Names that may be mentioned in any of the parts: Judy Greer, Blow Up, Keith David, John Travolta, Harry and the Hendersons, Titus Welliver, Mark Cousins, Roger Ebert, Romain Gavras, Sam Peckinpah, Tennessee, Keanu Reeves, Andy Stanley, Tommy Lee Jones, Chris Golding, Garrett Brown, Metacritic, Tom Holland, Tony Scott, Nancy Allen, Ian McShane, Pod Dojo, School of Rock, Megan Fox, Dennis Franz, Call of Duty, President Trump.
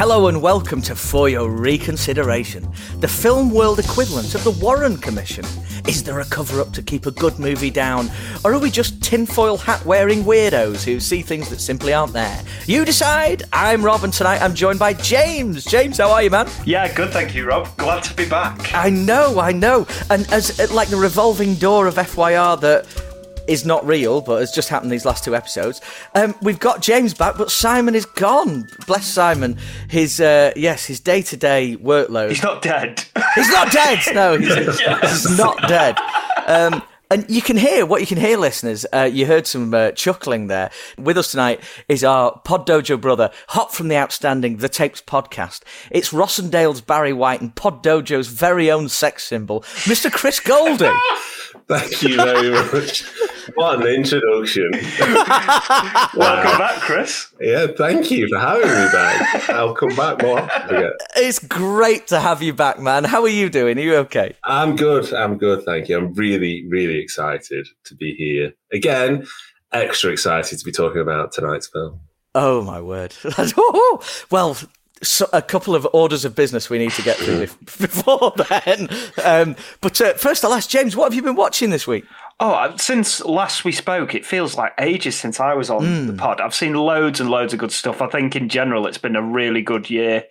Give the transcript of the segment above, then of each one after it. Hello and welcome to For Your Reconsideration, the film world equivalent of the Warren Commission. Is there a cover-up to keep a good movie down? Or are we just tinfoil hat-wearing weirdos who see things that simply aren't there? You decide! I'm Rob and tonight I'm joined by James. James, how are you, man? Yeah, good, thank you, Rob. Glad to be back. I know. And as like the revolving door of FYR that is not real, but has just happened these last two episodes. We've got James back, but Simon is gone. Bless Simon. His day-to-day workload. He's not dead. He's not dead! No, he's not dead. And you can hear what you can hear, listeners. You heard some chuckling there. With us tonight is our Pod Dojo brother, hot from the outstanding The Tapes podcast. It's Rossendale's Barry White and Pod Dojo's very own sex symbol, Mr. Chris Golding. Thank you very much. What an introduction. Welcome back, Chris. Yeah, thank you for having me back. I'll come back more often again. It's great to have you back, man. How are you doing? Are you okay? I'm good, thank you. I'm really, really excited to be here. Again, extra excited to be talking about tonight's film. Oh, my word. Well, so a couple of orders of business we need to get through before then. But first I'll ask James, what have you been watching this week? Oh, since last we spoke, it feels like ages since I was on the pod. I've seen loads and loads of good stuff. I think in general it's been a really good year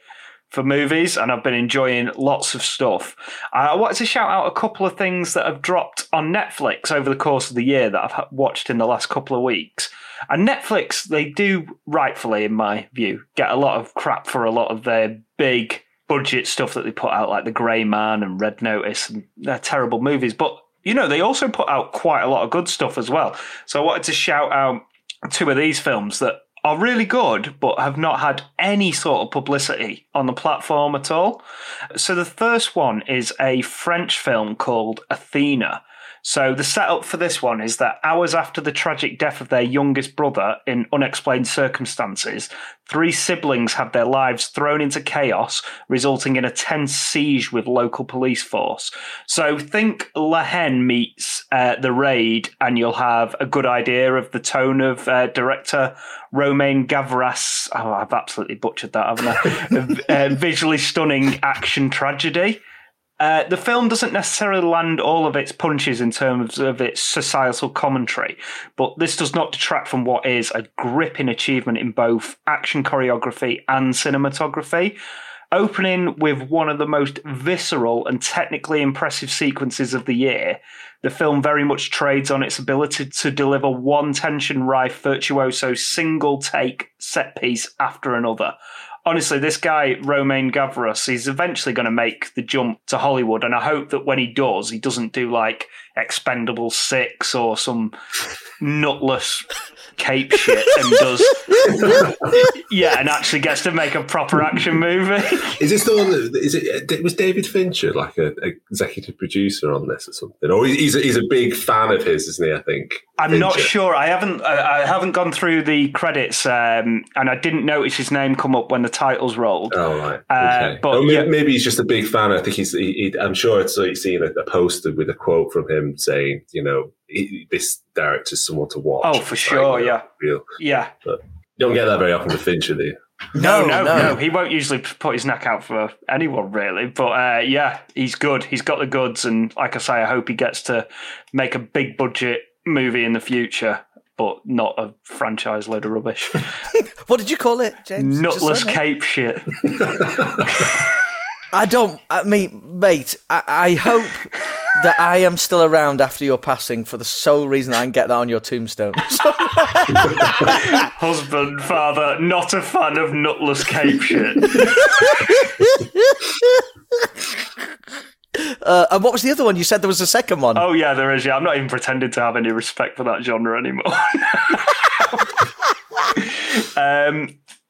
for movies and I've been enjoying lots of stuff. I wanted to shout out a couple of things that have dropped on Netflix over the course of the year that I've watched in the last couple of weeks. And Netflix, they do rightfully, in my view, get a lot of crap for a lot of their big budget stuff that they put out, like The Grey Man and Red Notice, and they're terrible movies. But, you know, they also put out quite a lot of good stuff as well. So I wanted to shout out two of these films that are really good, but have not had any sort of publicity on the platform at all. So the first one is a French film called Athena. So the setup for this one is that hours after the tragic death of their youngest brother in unexplained circumstances, three siblings have their lives thrown into chaos, resulting in a tense siege with local police force. So think La Haine meets The Raid, and you'll have a good idea of the tone of director Romain Gavras. Oh, I've absolutely butchered that, haven't I? Visually stunning action tragedy. The film doesn't necessarily land all of its punches in terms of its societal commentary, but this does not detract from what is a gripping achievement in both action choreography and cinematography. Opening with one of the most visceral and technically impressive sequences of the year, the film very much trades on its ability to deliver one tension-rife virtuoso single-take set piece after another. Honestly, this guy, Romain Gavras, he's eventually going to make the jump to Hollywood. And I hope that when he does, he doesn't do like Expendable 6 or some nutless cape shit and does. Yeah, and actually gets to make a proper action movie. Is this the one that. Was David Fincher like an executive producer on this or something? Or he's a big fan of his, isn't he? I think. I'm not sure. I haven't gone through the credits, and I didn't notice his name come up when the titles rolled. Oh, right. Okay. But maybe he's just a big fan. I think I'm sure he's seen a poster with a quote from him saying, you know, this director's someone to watch. Oh, for sure. Yeah. Real. Yeah. But you don't get that very often with Fincher, do you? No. He won't usually put his neck out for anyone, really. But yeah, he's good. He's got the goods. And like I say, I hope he gets to make a big budget movie in the future, but not a franchise load of rubbish. What did you call it, James? Nutless cape shit. I hope that I am still around after your passing for the sole reason I can get that on your tombstone. Husband, father, not a fan of nutless cape shit. And what was the other one? You said there was a second one. Oh, yeah, there is. Yeah, I'm not even pretending to have any respect for that genre anymore.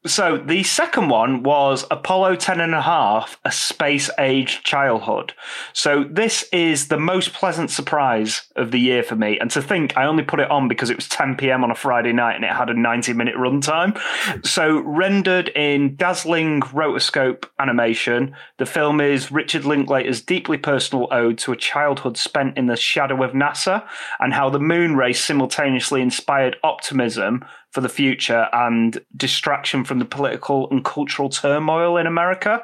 So the second one was Apollo 10 and a Half, A Space Age Childhood. So this is the most pleasant surprise of the year for me. And to think I only put it on because it was 10 p.m. on a Friday night and it had a 90-minute runtime. So rendered in dazzling rotoscope animation, the film is Richard Linklater's deeply personal ode to a childhood spent in the shadow of NASA and how the moon race simultaneously inspired optimism for the future and distraction from the political and cultural turmoil in America.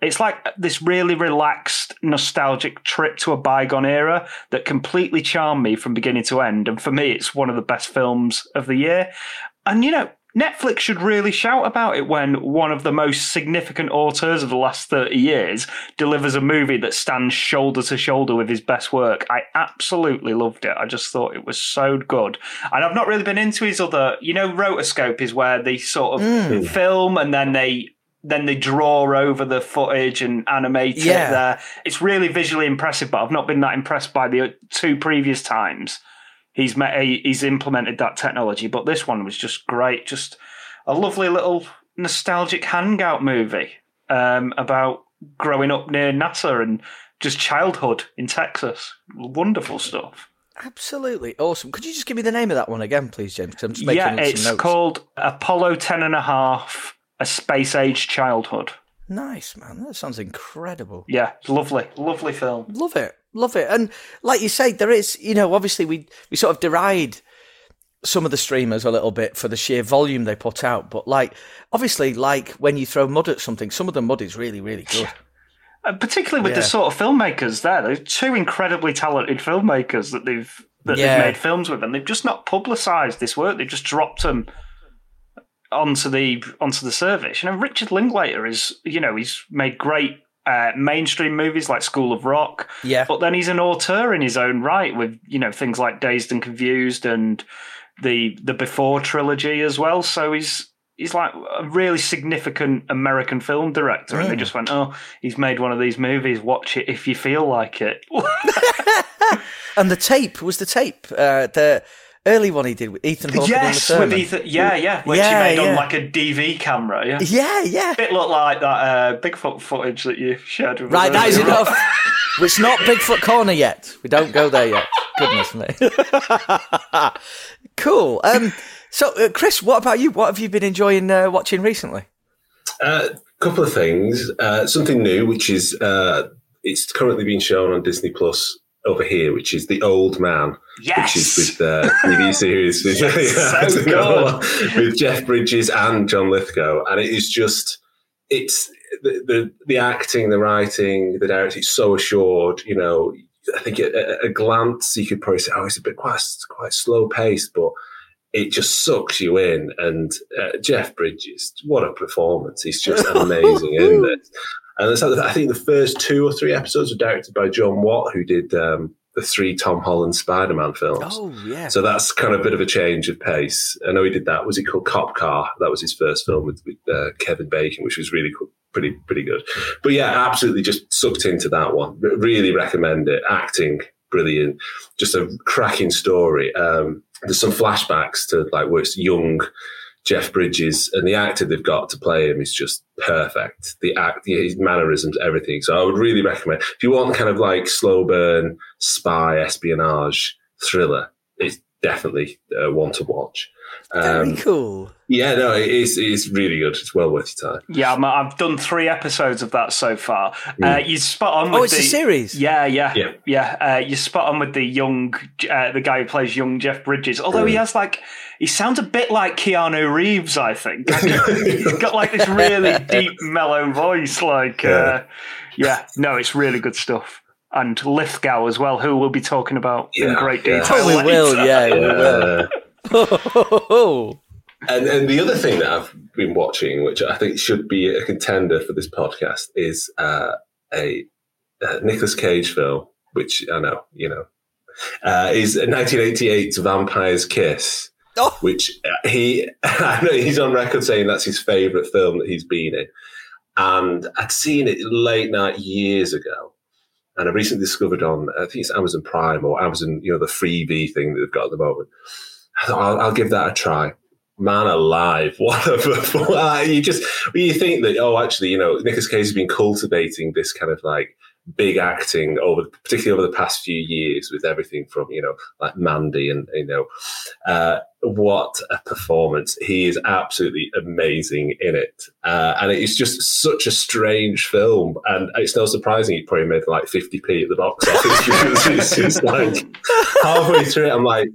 It's like this really relaxed, nostalgic trip to a bygone era that completely charmed me from beginning to end. And for me, it's one of the best films of the year. And, you know, Netflix should really shout about it when one of the most significant auteurs of the last 30 years delivers a movie that stands shoulder to shoulder with his best work. I absolutely loved it. I just thought it was so good. And I've not really been into his other, you know, rotoscope is where they sort of film and then they draw over the footage and animate it there. It's really visually impressive, but I've not been that impressed by the two previous times he's implemented that technology, but this one was just great. Just a lovely little nostalgic hangout movie about growing up near NASA and just childhood in Texas. Wonderful stuff. Absolutely awesome. Could you just give me the name of that one again, please, James? Because I'm just making some notes. Yeah, it's called Apollo 10 and a Half, A Space Age Childhood. Nice, man. That sounds incredible. Yeah, it's lovely. Lovely film. Love it. Love it. And like you say, there is, you know, obviously we sort of deride some of the streamers a little bit for the sheer volume they put out. But like, obviously, like when you throw mud at something, some of the mud is really, really good. Particularly with the sort of filmmakers there. They're two incredibly talented filmmakers that they've made films with. And they've just not publicised this work. They've just dropped them onto the service. You know, Richard Linklater is, you know, he's made great mainstream movies like School of Rock, but then he's an auteur in his own right with, you know, things like Dazed and Confused and the Before trilogy as well. So he's like a really significant American film director, and they just went, oh, he's made one of these movies, watch it if you feel like it. And the tape the early one he did with Ethan Hawke. Yes, with Ethan. Yeah. Which he made on like a DV camera. Yeah. It looked like that Bigfoot footage that you shared with us. Right, that is enough. It's not Bigfoot Corner yet. We don't go there yet. Goodness me. Cool. So, Chris, what about you? What have you been enjoying watching recently? A couple of things. Something new, which is it's currently being shown on Disney Plus over here, which is The Old Man, which is with the TV series with Jeff Bridges and John Lithgow. And it is just, it's the acting, the writing, the directing, it's so assured. You know, I think at a glance, you could probably say, oh, it's a bit quite slow paced, but it just sucks you in. And Jeff Bridges, what a performance. He's just amazing, isn't it? And I think the first 2 or 3 episodes were directed by John Watt, who did the 3 Tom Holland Spider-Man films. Oh, yeah. So that's kind of a bit of a change of pace. I know he did that. Was it called Cop Car? That was his first film with Kevin Bacon, which was really cool. Pretty good. But yeah, absolutely just sucked into that one. Really recommend it. Acting, brilliant. Just a cracking story. There's some flashbacks to like where it's young Jeff Bridges, and the actor they've got to play him is just perfect. His mannerisms, everything. So I would really recommend, if you want kind of like slow burn, spy, espionage, thriller, it's definitely one to watch. Very cool. Yeah, no, it's really good. It's well worth your time. Yeah, I've done 3 episodes of that so far. You're spot on with it's a series? Yeah. You're spot on with the guy who plays young Jeff Bridges. Although he has like, he sounds a bit like Keanu Reeves, I think. He's got like this really deep, mellow voice. It's really good stuff. And Lithgow as well, who we'll be talking about in great detail. Oh, we will, we will. And the other thing that I've been watching, which I think should be a contender for this podcast, is a Nicolas Cage film, which I know, you know, is 1988's Vampire's Kiss, which I know he's on record saying that's his favourite film that he's been in. And I'd seen it late night years ago. And I recently discovered on, I think it's Amazon Prime or Amazon, you know, the freebie thing that they've got at the moment. I thought, I'll give that a try. Man alive, what a performance. You think that, oh, actually, you know, Nicolas Cage has been cultivating this kind of like big acting particularly over the past few years with everything from, you know, like Mandy and, you know, what a performance. He is absolutely amazing in it. And it's just such a strange film. And it's no surprising he probably made like 50p at the box office. It's just like halfway through it, I'm like,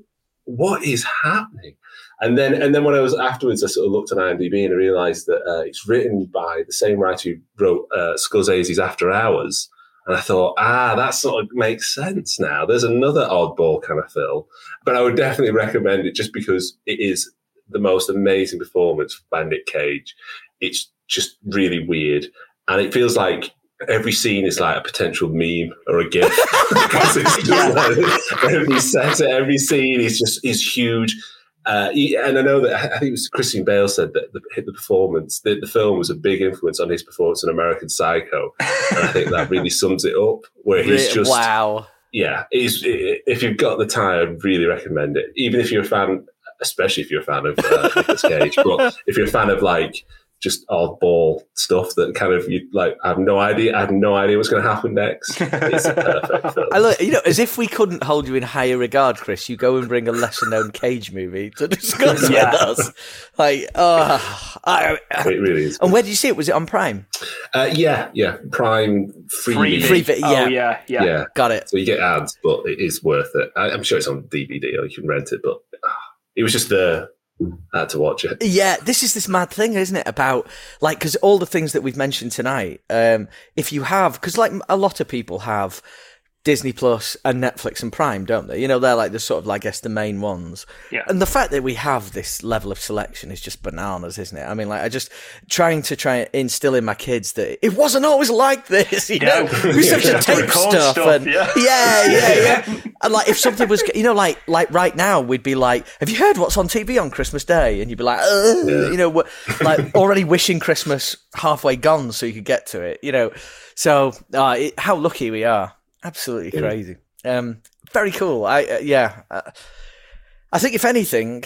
what is happening? And then when I was afterwards, I sort of looked at IMDb and I realised that it's written by the same writer who wrote Scorsese's After Hours. And I thought, that sort of makes sense now. There's another oddball kind of film. But I would definitely recommend it just because it is the most amazing performance by Nick Cage. It's just really weird. And it feels like every scene is like a potential meme or a gif. Because it's just like every set, every scene is huge. And I know that I think it was Christian Bale said that the film was a big influence on his performance in American Psycho. And I think that really sums it up, where he's just... Wow. Yeah. If you've got the time, I'd really recommend it. Even if you're a fan, especially if you're a fan of Nicolas Cage, but if you're a fan of like just oddball stuff that kind of you like, I have no idea what's going to happen next. It's a perfect film. As if we couldn't hold you in higher regard, Chris, you go and bring a lesser known Cage movie to discuss with us. Like, it really is. And where did you see it? Was it on Prime? Prime free. Yeah. Got it. So you get ads, but it is worth it. I'm sure it's on DVD or you can rent it, but it was just the. I had to watch it. Yeah, this mad thing, isn't it? About, like, because all the things that we've mentioned tonight, if you have, because, like, a lot of people have Disney Plus and Netflix and Prime, don't they? You know, they're, like, the sort of, I guess, the main ones. Yeah. And the fact that we have this level of selection is just bananas, isn't it? I mean, like, I just trying to instill in my kids that it wasn't always like this, you know? We used to tape stuff. And, yeah. And, like, if something was, you know, like right now, we'd be like, have you heard what's on TV on Christmas Day? And you'd be like, you know, like, already wishing Christmas halfway gone so you could get to it, you know? So how lucky we are. Absolutely crazy. Very cool. I think if anything,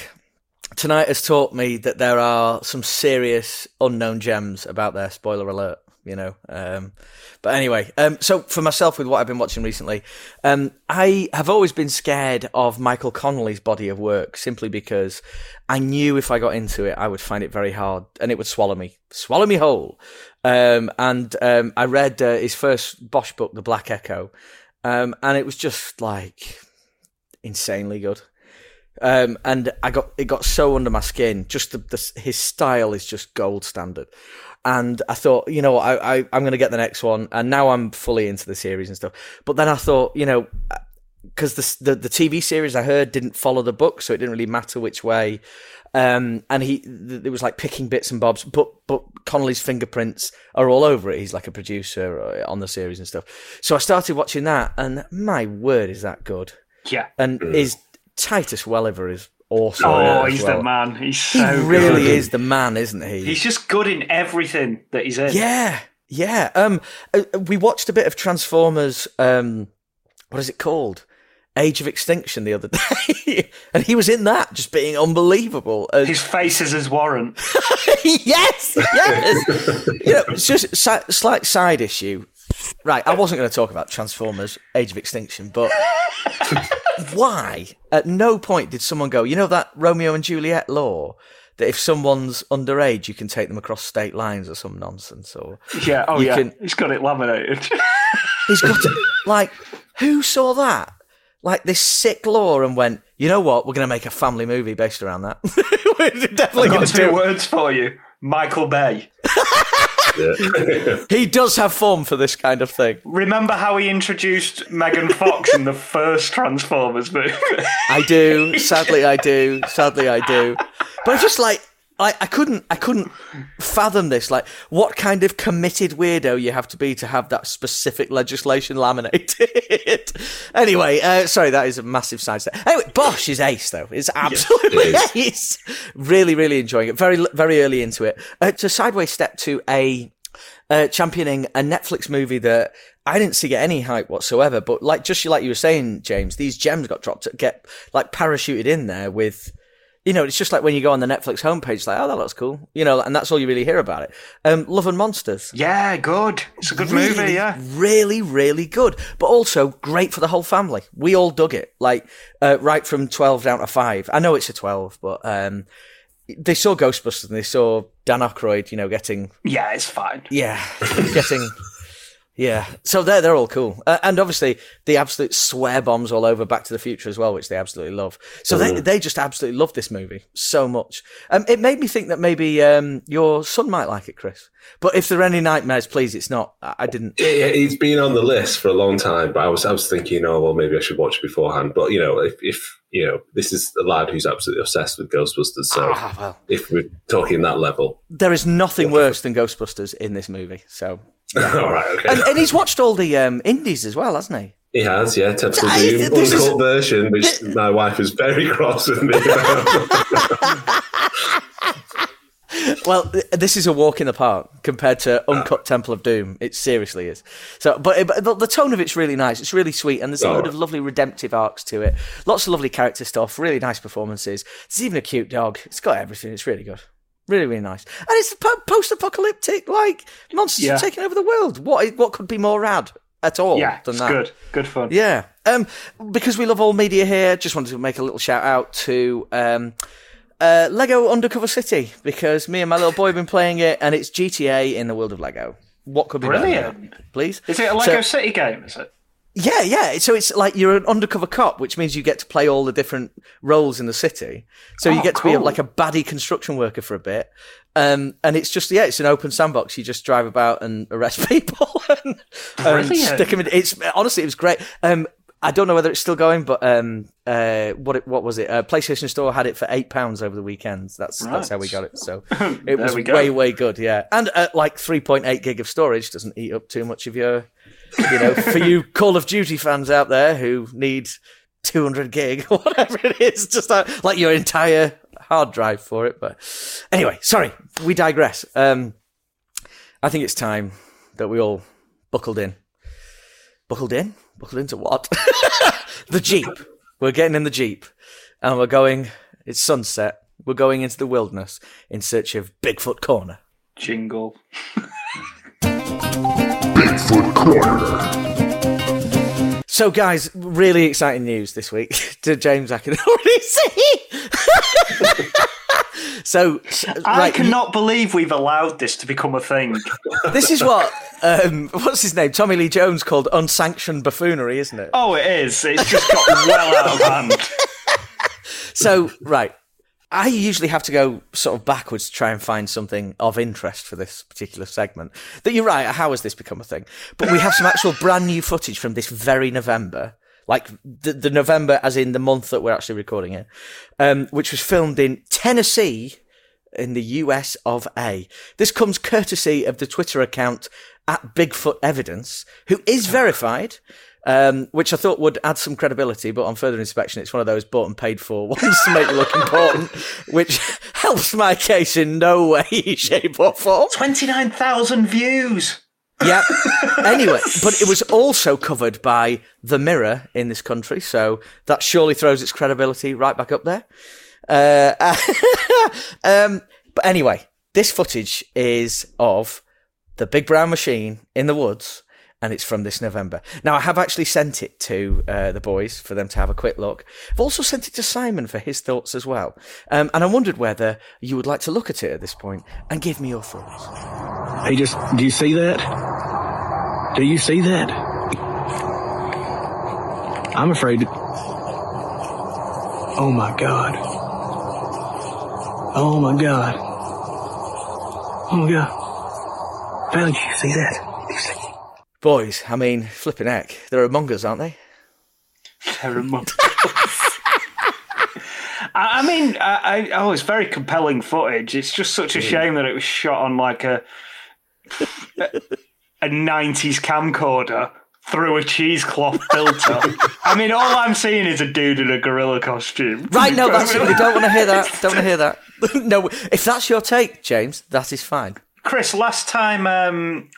tonight has taught me that there are some serious unknown gems about there. Spoiler alert, you know. But anyway, so for myself, with what I've been watching recently, I have always been scared of Michael Connelly's body of work simply because I knew if I got into it, I would find it very hard and it would swallow me whole. And I read his first Bosch book, The Black Echo, and it was just like insanely good. And it got so under my skin. Just his style is just gold standard. And I thought, you know, I'm going to get the next one. And now I'm fully into the series and stuff. But then I thought, you know, because the TV series I heard didn't follow the book, so it didn't really matter which way. And it was like picking bits and bobs, but Connolly's fingerprints are all over it. He's like a producer on the series and stuff. So I started watching that, and my word, is that good? Yeah. And is Titus Welliver is awesome. Oh, he's the man. He's so good. He really is the man, isn't he? He's just good in everything that he's in. Yeah. We watched a bit of Transformers. What is it called? Age of Extinction the other day, and he was in that, just being unbelievable. His face is his warrant. yes. You know, it's just a slight side issue. Right, I wasn't going to talk about Transformers Age of Extinction, but why? At no point did someone go, you know that Romeo and Juliet law? That if someone's underage, you can take them across state lines or some nonsense. Or he's got it laminated. He's got it, like, who saw that? Like this sick law and went, you know what? We're going to make a family movie based around that. We're definitely going to do words for you. Michael Bay. He does have form for this kind of thing. Remember how he introduced Megan Fox in the first Transformers movie? I do. But I'm just like, I couldn't fathom this. Like, what kind of committed weirdo you have to be to have that specific legislation laminated? Anyway, sorry, that is a massive sidestep. Anyway, Bosch is ace, though. It's absolutely ace. Really, really enjoying it. Very, very early into it. It's a sideways step to championing a Netflix movie that I didn't see get any hype whatsoever. But like you were saying, James, these gems got dropped, parachuted in there with. You know, it's just like when you go on the Netflix homepage, like, oh, that looks cool. You know, and that's all you really hear about it. Love and Monsters. Yeah, good. It's a good movie, yeah. Really, really good. But also great for the whole family. We all dug it, like, right from 12 down to 5. I know it's a 12, but they saw Ghostbusters and they saw Dan Aykroyd, you know, getting... Yeah, it's fine. Yeah, getting... Yeah, so they're all cool. And obviously, the absolute swear bombs all over Back to the Future as well, which they absolutely love. So they just absolutely love this movie so much. It made me think that maybe your son might like it, Chris. But if there are any nightmares, please, it's not. I didn't. It's been on the list for a long time, but I was thinking, oh, well, maybe I should watch it beforehand. But, you know, if you know, this is a lad who's absolutely obsessed with Ghostbusters. So if we're talking that level. There is nothing worse than Ghostbusters in this movie, so... Yeah. All right, okay. And he's watched all the indies as well, hasn't he? He has, yeah. Temple of Doom, uncut version, which my wife was very cross with me about. Well, this is a walk in the park compared to Uncut Temple of Doom. It seriously is. So, but the tone of it's really nice. It's really sweet, and there's a load of lovely redemptive arcs to it. Lots of lovely character stuff. Really nice performances. There's even a cute dog. It's got everything. It's really good. Really, really nice. And it's post-apocalyptic, like, monsters are taking over the world. What could be more rad at all than that? Yeah, it's good fun. Yeah. Because we love all media here, just wanted to make a little shout-out to Lego Undercover City, because me and my little boy have been playing it, and it's GTA in the world of Lego. What could be better? Please? Is it a Lego City game, is it? Yeah. So it's like you're an undercover cop, which means you get to play all the different roles in the city. So you get to be like a baddie construction worker for a bit. And it's just, it's an open sandbox. You just drive about and arrest people and stick them in. Honestly, it was great. I don't know whether it's still going, but what was it? PlayStation Store had it for £8 over the weekend. That's how we got it. So it was way good, yeah. And like 3.8 gig of storage doesn't eat up too much of your, for you Call of Duty fans out there who need 200 gig or whatever it is, just like your entire hard drive for it. But anyway, sorry, we digress. I think it's time that we all buckled in. Buckled in? Buckled into what? The Jeep. We're getting in the Jeep and we're going, it's sunset. We're going into the wilderness in search of Bigfoot Corner. Jingle. Bigfoot Corner. So guys, really exciting news this week. To James, I can already see. I cannot believe we've allowed this to become a thing. This is what, what's his name? Tommy Lee Jones called unsanctioned buffoonery, isn't it? Oh, it is. It's just got well out of hand. So, right. I usually have to go sort of backwards to try and find something of interest for this particular segment. But you're right, how has this become a thing? But we have some actual brand new footage from this very November, like the November as in the month that we're actually recording it, which was filmed in Tennessee in the US of A. This comes courtesy of the Twitter account @BigfootEvidence, who is verified, which I thought would add some credibility, but on further inspection, it's one of those bought and paid for ones to make you look important, which helps my case in no way, shape or form. 29,000 views. Yeah. Anyway, but it was also covered by The Mirror in this country, so that surely throws its credibility right back up there. But anyway, this footage is of the big brown machine in the woods, and it's from this November. Now, I have actually sent it to the boys for them to have a quick look. I've also sent it to Simon for his thoughts as well. And I wondered whether you would like to look at it at this point and give me your thoughts. Hey, do you see that? Do you see that? I'm afraid. Oh, my God. Oh, my God. Oh, my God. Val, do you see that? Do you see that? Boys, I mean, flipping heck, they're among us, aren't they? They're among us. I mean, oh, it's very compelling footage. It's just such a shame that it was shot on like a 90s camcorder through a cheesecloth filter. I mean, all I'm seeing is a dude in a gorilla costume. Right, no, that's it. We don't want to hear that. Don't want to hear that. No, if that's your take, James, that is fine. Chris, last time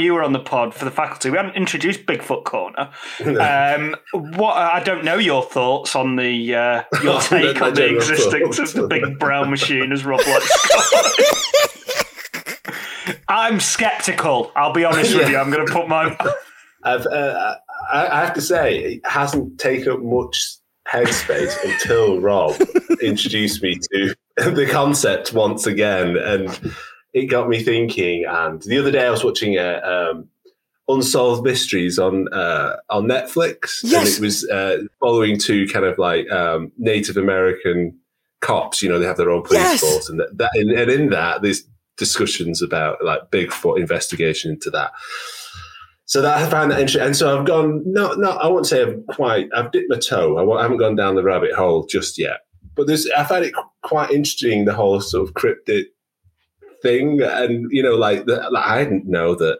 you were on the pod for the faculty, we hadn't introduced Bigfoot Corner. No. I don't know your thoughts on the your take on the existence of the big brown machine, as Rob likes. I'm sceptical. I'll be honest with you. I'm going to put my. I have to say, it hasn't taken up much headspace until Rob introduced me to the concept once again, and. It got me thinking, and the other day I was watching Unsolved Mysteries on Netflix. Yes. And it was following two kind of like Native American cops. You know, they have their own police force, and in that there's discussions about like Bigfoot investigation into that. So that I found that interesting, and so I've gone. I won't say I've dipped my toe. I haven't gone down the rabbit hole just yet. But I found it quite interesting, the whole sort of cryptid thing, and you know, like I didn't know that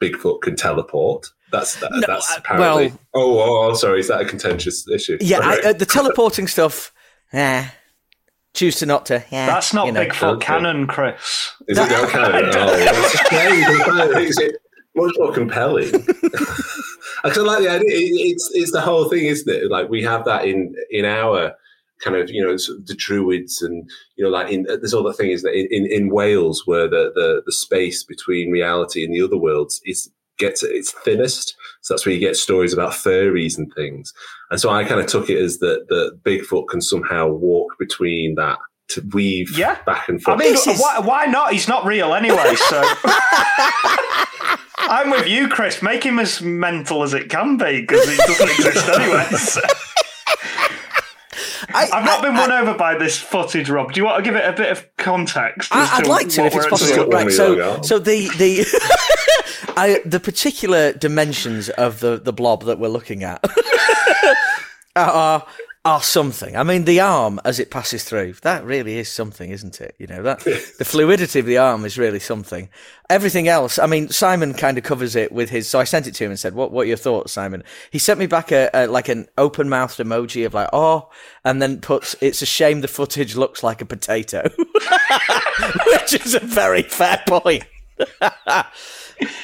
Bigfoot could teleport. That's apparently. Sorry, is that a contentious issue? Yeah, the teleporting stuff. Choose to not to. Yeah, that's not Bigfoot canon, Chris. Is it not canon? Is it? Much more compelling. I kind of like the idea. It's the whole thing, isn't it? Like we have that in our kind of, you know, sort of the Druids, and you know, like there's all the thing is that in Wales, where the space between reality and the other worlds gets at its thinnest. So that's where you get stories about furries and things. And so I kind of took it as that Bigfoot can somehow walk between that, to weave back and forth. I mean, why not? He's not real anyway, so. I'm with you, Chris. Make him as mental as it can be, because he doesn't exist anyway. So. I've not been won over by this footage, Rob. Do you want to give it a bit of context? I'd like to, if it's possible. Right, so the particular dimensions of the blob that we're looking at are something. I mean, the arm as it passes through, that really is something, isn't it? You know, that the fluidity of the arm is really something. Everything else, I mean, Simon kind of covers it with his, so I sent it to him and said, what are your thoughts, Simon? He sent me back like an open-mouthed emoji of like, oh, and then puts, it's a shame the footage looks like a potato, which is a very fair point.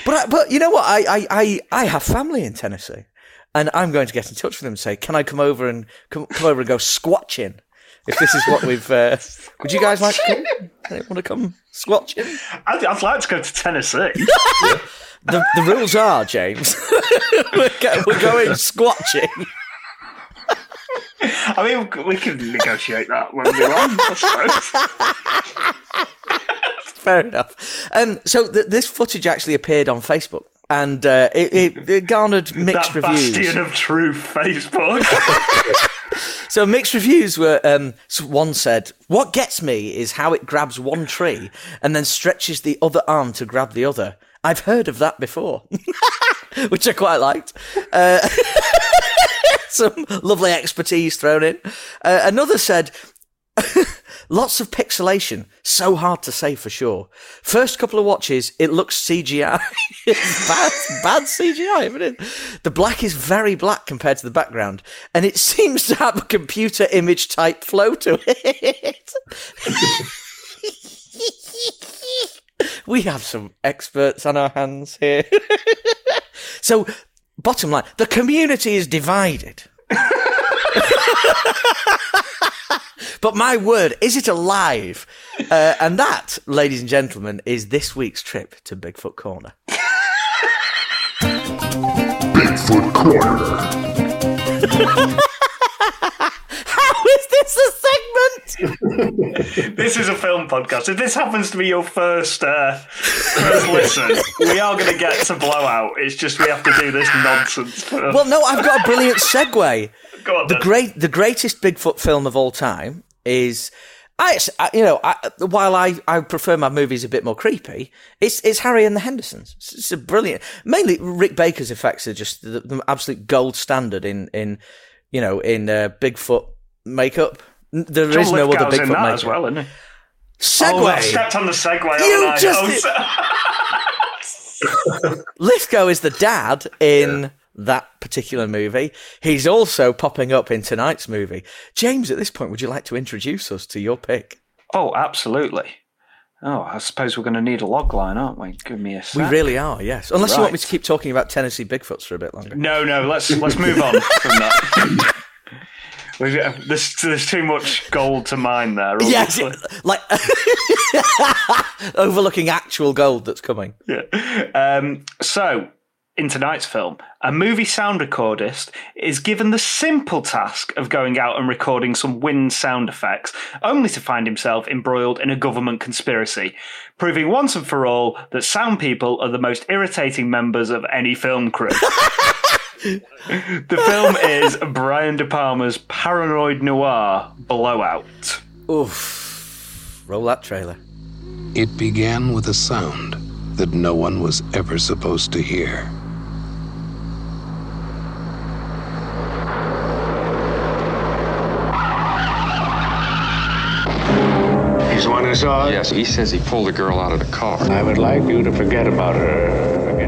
But you know what? I have family in Tennessee. And I'm going to get in touch with them and say, "Can I come over and go squatching? If this is what we've, would you guys like to come? Anyone want to come squatching? I'd like to go to Tennessee. Yeah. The rules are, James, we're going squatching. I mean, we can negotiate that when we're on, I suppose. Fair enough. So this footage actually appeared on Facebook. And it garnered mixed reviews. That bastion of truth, Facebook. So mixed reviews were, one said, what gets me is how it grabs one tree and then stretches the other arm to grab the other. I've heard of that before, which I quite liked. Some lovely expertise thrown in. Another said... Lots of pixelation, so hard to say for sure. First couple of watches, it looks CGI. bad CGI, isn't it? The black is very black compared to the background, and it seems to have a computer image type flow to it. We have some experts on our hands here. So, bottom line, the community is divided. But my word, is it alive? And that, ladies and gentlemen, is this week's trip to Bigfoot Corner. Bigfoot Corner. How is this a segment? This is a film podcast. If this happens to be your first listen, we are going to get to Blowout. It's just we have to do this nonsense. Well, no, I've got a brilliant segue. On, the greatest Bigfoot film of all time is, while I prefer my movies a bit more creepy, it's Harry and the Hendersons. It's a brilliant, mainly Rick Baker's effects are just the absolute gold standard in Bigfoot makeup. There is no other Bigfoot makeup as well, isn't he? Segway. Oh, I stepped on the Segway. Lithgow is the dad in. Yeah. That particular movie. He's also popping up in tonight's movie. James, at this point, would you like to introduce us to your pick? Oh, absolutely. Oh, I suppose we're going to need a log line, aren't we? Give me a sec. We really are, yes. Unless you want me to keep talking about Tennessee Bigfoots for a bit longer. No, let's move on from that. There's too much gold to mine there. Obviously. Yes, like overlooking actual gold that's coming. Yeah. So... in tonight's film, a movie sound recordist is given the simple task of going out and recording some wind sound effects, only to find himself embroiled in a government conspiracy, proving once and for all that sound people are the most irritating members of any film crew. The film is Brian De Palma's paranoid noir, Blowout. Oof. Roll that trailer. It began with a sound that no one was ever supposed to hear. He's the one who saw it? Yes, he says he pulled the girl out of the car. I would like you to forget about her.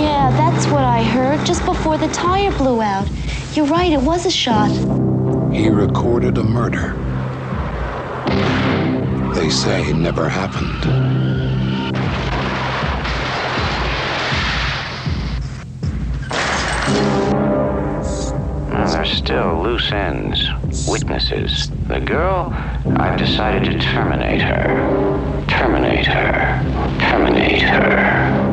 Yeah, that's what I heard just before the tire blew out. You're right, it was a shot. He recorded a murder. They say it never happened. There are still loose ends, witnesses. The girl, I've decided to terminate her. Terminate her. Terminate her.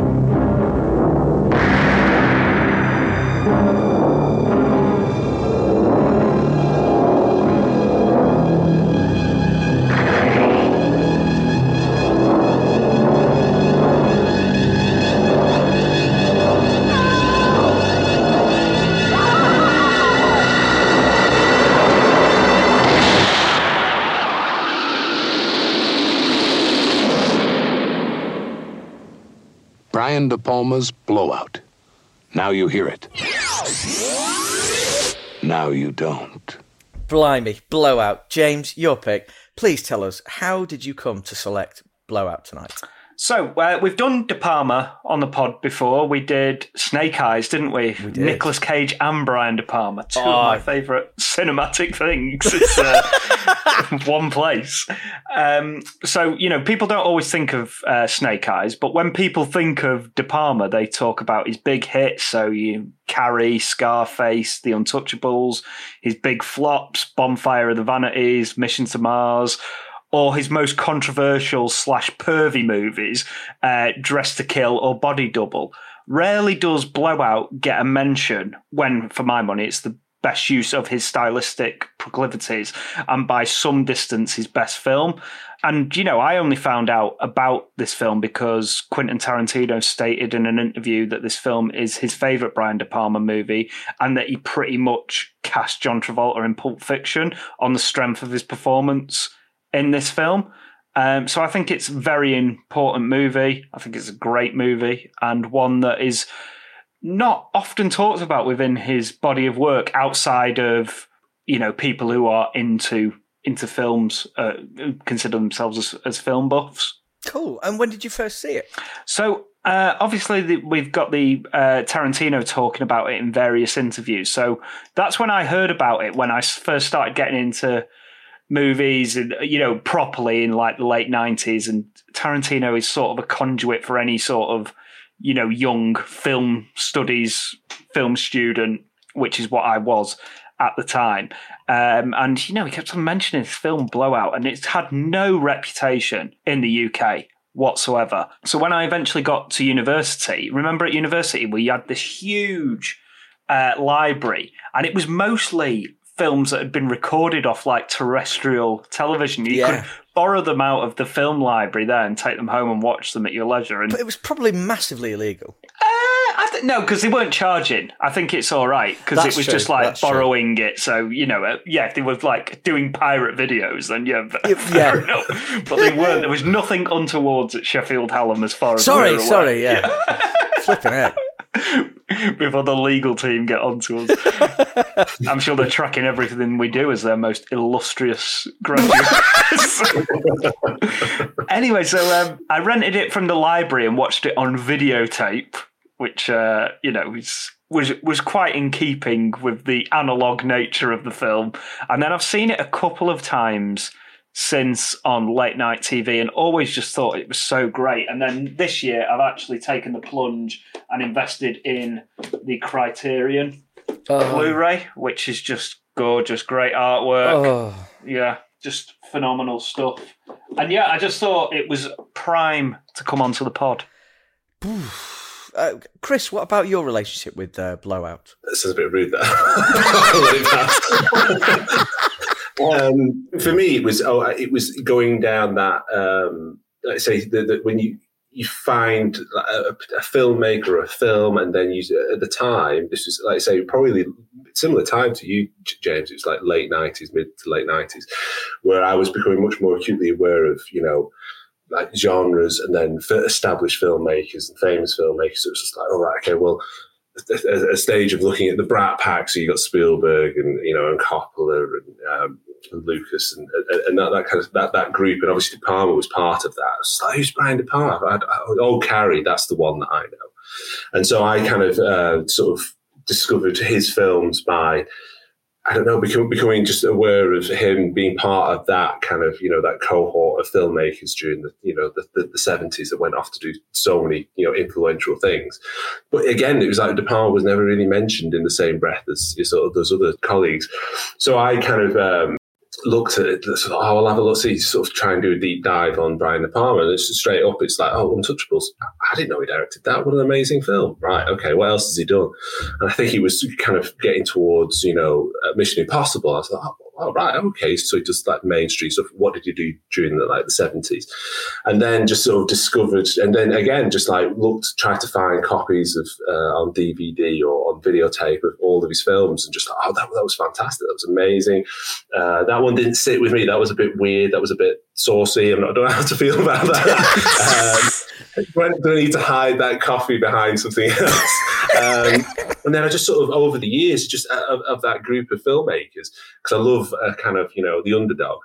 Brian De Palma's Blowout. Now you hear it. Now you don't. Blimey, Blowout. James, your pick. Please tell us, how did you come to select Blowout tonight? So, we've done De Palma on the pod before. We did Snake Eyes, didn't we? We did. Nicolas Cage and Brian De Palma. Two of my favourite cinematic things. It's one place. So, you know, people don't always think of Snake Eyes, but when people think of De Palma, they talk about his big hits. So, Carrie, Scarface, The Untouchables, his big flops, Bonfire of the Vanities, Mission to Mars, or his most controversial / pervy movies, Dress to Kill or Body Double. Rarely does Blowout get a mention when, for my money, it's the best use of his stylistic proclivities and by some distance his best film. And, you know, I only found out about this film because Quentin Tarantino stated in an interview that this film is his favourite Brian De Palma movie and that he pretty much cast John Travolta in Pulp Fiction on the strength of his performance in this film. So I think it's a very important movie. I think it's a great movie and one that is not often talked about within his body of work outside of, people who are into films, consider themselves as film buffs. Cool. And when did you first see it? So obviously we've got the Tarantino talking about it in various interviews. So that's when I heard about it, when I first started getting into movies and properly in like the late 90s, and Tarantino is sort of a conduit for any sort of young film studies film student, which is what I was at the time, and he kept on mentioning this film Blowout, and it's had no reputation in the UK whatsoever. So when I eventually got to university, remember at university we had this huge library, and it was mostly films that had been recorded off like terrestrial television. You could borrow them out of the film library there and take them home and watch them at your leisure. But it was probably massively illegal. No, because they weren't charging. I think it's all right because it was true. Just like that's borrowing true. It. So, if they were like doing pirate videos, then fair enough. But they weren't. There was nothing untowards at Sheffield Hallam as far as Sorry, flipping out. Before the legal team get onto us. I'm sure they're tracking everything we do as their most illustrious graduates. Anyway, so I rented it from the library and watched it on videotape, which, was quite in keeping with the analogue nature of the film. And then I've seen it a couple of times since on late night TV and always just thought it was so great. And then this year I've actually taken the plunge and invested in the Criterion Blu-ray, which is just gorgeous, great artwork. Just phenomenal stuff. And I just thought it was prime to come onto the pod. Chris, what about your relationship with Blowout? That sounds a bit rude, that. For me, it was going down that. Let's say that when you find a filmmaker or a film, and then you, at the time, this was, like I say, probably similar time to you, James. It was like late 90s, mid to late 90s, where I was becoming much more acutely aware of, you know, like genres and then established filmmakers and famous filmmakers. It was just like, all right, okay, well, a stage of looking at the Brat Pack. So you got Spielberg and, you know, and Coppola and Lucas and that kind of that group. And obviously De Palma was part of that. I was like, who's Brian De Palma? Old Carrie, that's the one that I know. And so I kind of sort of discovered his films by, I don't know, becoming just aware of him being part of that kind of, you know, that cohort of filmmakers during the, you know, the 70s that went off to do so many, you know, influential things. But again, it was like De Palma was never really mentioned in the same breath as sort of those other colleagues. So I kind of looked at it, sort of, I'll have a look, see, sort of try and do a deep dive on Brian De Palma. And it's straight up, it's like, oh, Untouchables. I didn't know he directed that. What an amazing film. Right, okay, what else has he done? And I think he was kind of getting towards, you know, Mission Impossible. I was like, oh, right, okay. So he does like mainstream stuff. What did he do during the 70s? And then just sort of discovered, and then again, just like looked, tried to find copies of on DVD or on videotape of all of his films, and just like, oh, that was fantastic. That was amazing. That one didn't sit with me. That was a bit weird. That was a bit saucy. I don't know how to feel about that. Do I need to hide that coffee behind something else? And then I just sort of, over the years, just of that group of filmmakers, because I love kind of, you know, the underdog.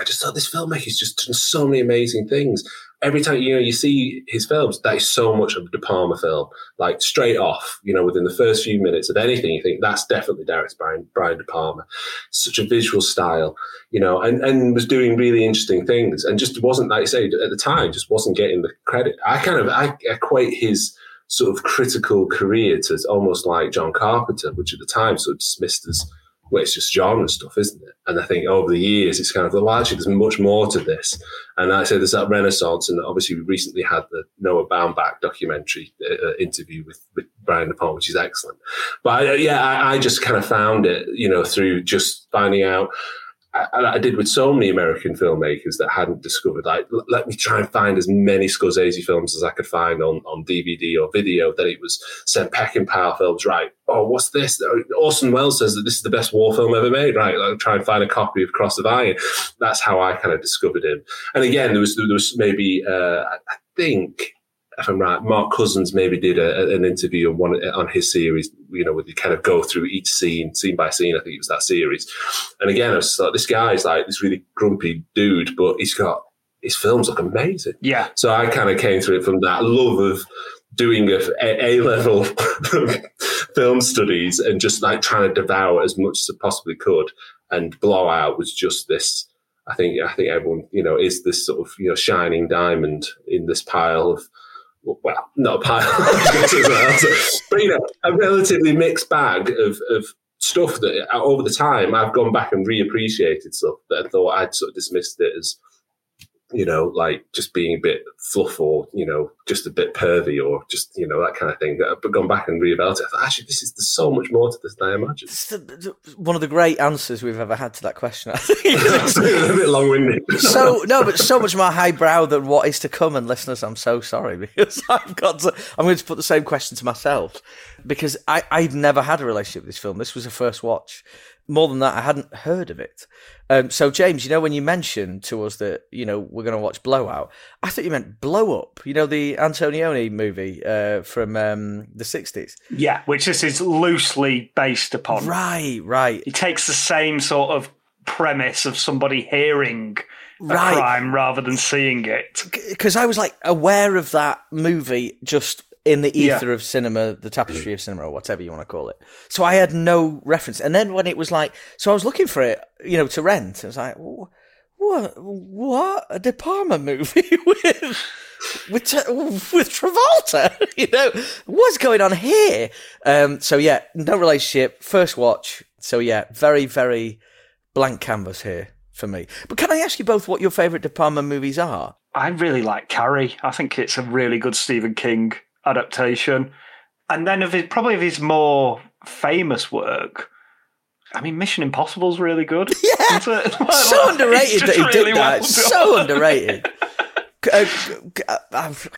I just thought this filmmaker's just done so many amazing things. Every time, you know, you see his films, that is so much of a De Palma film. Like, straight off, you know, within the first few minutes of anything, you think, that's definitely directed by Brian De Palma. Such a visual style, you know, and was doing really interesting things. And just wasn't, like I say, at the time, just wasn't getting the credit. I equate his sort of critical career to almost like John Carpenter, which at the time sort of dismissed as, well, it's just genre stuff, isn't it? And I think over the years, it's kind of, well, actually, there's much more to this. And I say there's that renaissance, and obviously we recently had the Noah Baumbach documentary interview with Brian De Palma, which is excellent. But I just kind of found it, you know, through just finding out. I did with so many American filmmakers that hadn't discovered, like, let me try and find as many Scorsese films as I could find on DVD or video. Then it was Sam Peckinpah films, right? Oh, what's this? Orson Welles says that this is the best war film ever made, right? Like, try and find a copy of Cross of Iron. That's how I kind of discovered him. And again, there was maybe, I think, if I'm right, Mark Cousins maybe did an interview on his series, you know, where they kind of go through each scene by scene. I think it was that series. And again, I was like, this guy is like this really grumpy dude, but his films look amazing. Yeah. So I kind of came through it from that love of doing A-level film studies and just like trying to devour as much as I possibly could. And Blowout was just this. I think everyone, you know, is this sort of, you know, shining diamond in this pile of, well, not a pile, but, you know, a relatively mixed bag of stuff that over the time I've gone back and reappreciated stuff that I thought I'd sort of dismissed it as, you know, like just being a bit fluff or, you know, just a bit pervy or just, you know, that kind of thing. But gone back and rehabilitated. I thought, actually, there's so much more to this than I imagined. One of the great answers we've ever had to that question. I think it's a bit long-winded. But so much more highbrow than what is to come. And listeners, I'm so sorry because I'm going to put the same question to myself because I've never had a relationship with this film. This was a first watch. More than that, I hadn't heard of it. So, James, you know, when you mentioned to us that, you know, we're going to watch Blowout, I thought you meant Blow Up, you know, the Antonioni movie from the 60s. Yeah, which this is loosely based upon. Right. It takes the same sort of premise of somebody hearing a crime rather than seeing it. Because I was, like, aware of that movie just in the ether of cinema, the tapestry of cinema, or whatever you want to call it. So I had no reference. And then when it was like, so I was looking for it, you know, to rent. I was like, what? A De Palma movie with Travolta? You know, what's going on here? No relationship, first watch. So yeah, very, very blank canvas here for me. But can I ask you both what your favourite De Palma movies are? I really like Carrie. I think it's a really good Stephen King adaptation. And then of his, probably of his more famous work, I mean, Mission Impossible's really good. Yeah, so underrated that he did that. It's so underrated. I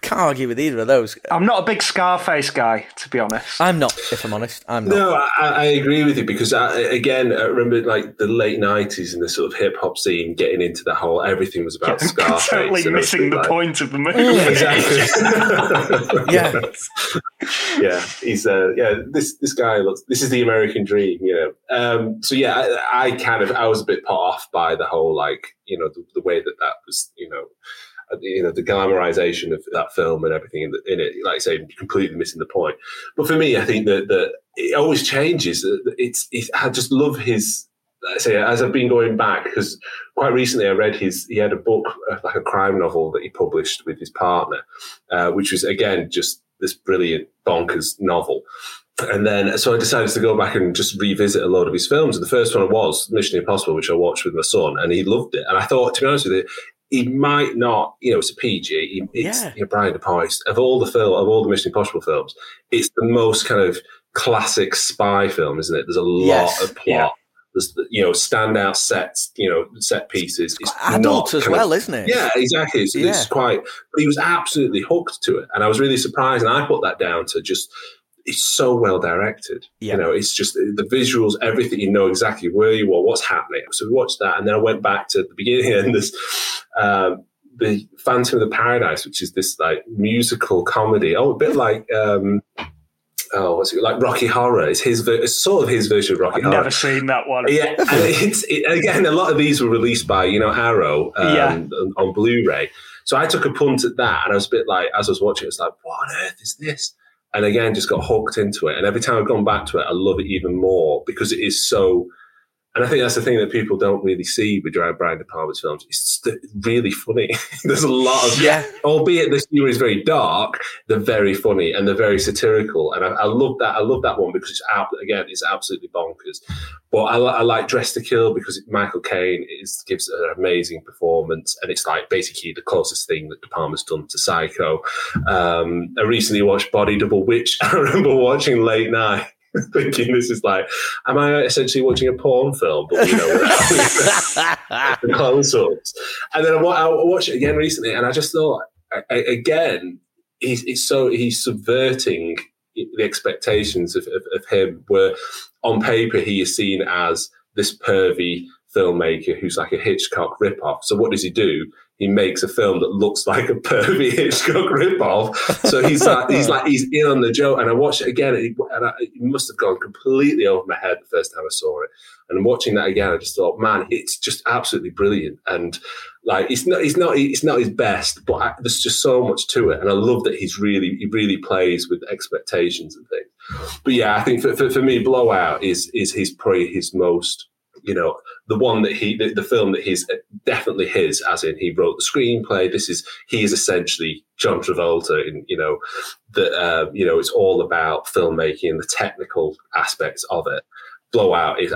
can't argue with either of those. I'm not a big Scarface guy, to be honest. I'm not, if I'm honest. I'm not. No, I agree with you because, I remember like the late 90s and the sort of hip-hop scene getting into that whole, everything was about Scarface. Totally missing the point of the movie. Yeah, exactly. Yeah. Yeah, he's, this guy looks, this is the American dream, you know. So, yeah, I was a bit put off by the whole, like, you know, the way that was, you know, the glamorization of that film and everything in it, like I say, completely missing the point. But for me, I think that it always changes. I just love his, like I say, as I've been going back, because quite recently I read he had a book, like a crime novel that he published with his partner, which was, again, just this brilliant, bonkers novel. And then, so I decided to go back and just revisit a load of his films. And the first one was Mission Impossible, which I watched with my son, and he loved it. And I thought, to be honest with you, he might not, you know, it's a PG. You know, Brian De Palma, of all the Mission Impossible films, it's the most kind of classic spy film, isn't it? There's a lot of plot. Yeah. There's, you know, standout sets, you know, set pieces. It's adult as well, isn't it? Yeah, exactly. It's quite. But he was absolutely hooked to it, and I was really surprised. And I put that down to just. It's so well directed. Yeah. You know, it's just the visuals, everything, you know exactly where you are, what's happening. So we watched that, and then I went back to the beginning, and there's the Phantom of the Paradise, which is this like musical comedy. Oh, a bit like what's it like? Rocky Horror. It's sort of his version of Rocky Horror. I've never seen that one. Yeah, and again, a lot of these were released by, you know, Arrow on Blu-ray. So I took a punt at that, and I was a bit like, as I was watching, it's like, what on earth is this? And again, just got hooked into it. And every time I've gone back to it, I love it even more because it is so. And I think that's the thing that people don't really see with Brian De Palma's films. It's really funny. There's a lot of, albeit this humor is very dark, they're very funny and they're very satirical. And I love that. I love that one because it's absolutely bonkers. But I like Dress to Kill because Michael Caine gives an amazing performance, and it's like basically the closest thing that De Palma's done to Psycho. I recently watched Body Double, which I remember watching late night, thinking this is like, am I essentially watching a porn film? But you know, the concepts. And then I watched it again recently, and I just thought, again, he's subverting the expectations of him. Where on paper he is seen as this pervy filmmaker who's like a Hitchcock ripoff. So what does he do? He makes a film that looks like a pervy Hitchcock ripoff. So he's in on the joke. And I watched it again, and it must have gone completely over my head the first time I saw it. And watching that again, I just thought, man, it's just absolutely brilliant. And like, it's not his best, but there's just so much to it. And I love that he really plays with expectations and things. But yeah, I think for me, Blowout is probably his most. You know, the one that the film that he's definitely his, as in he wrote the screenplay. He is essentially John Travolta in, you know, it's all about filmmaking and the technical aspects of it. Blowout is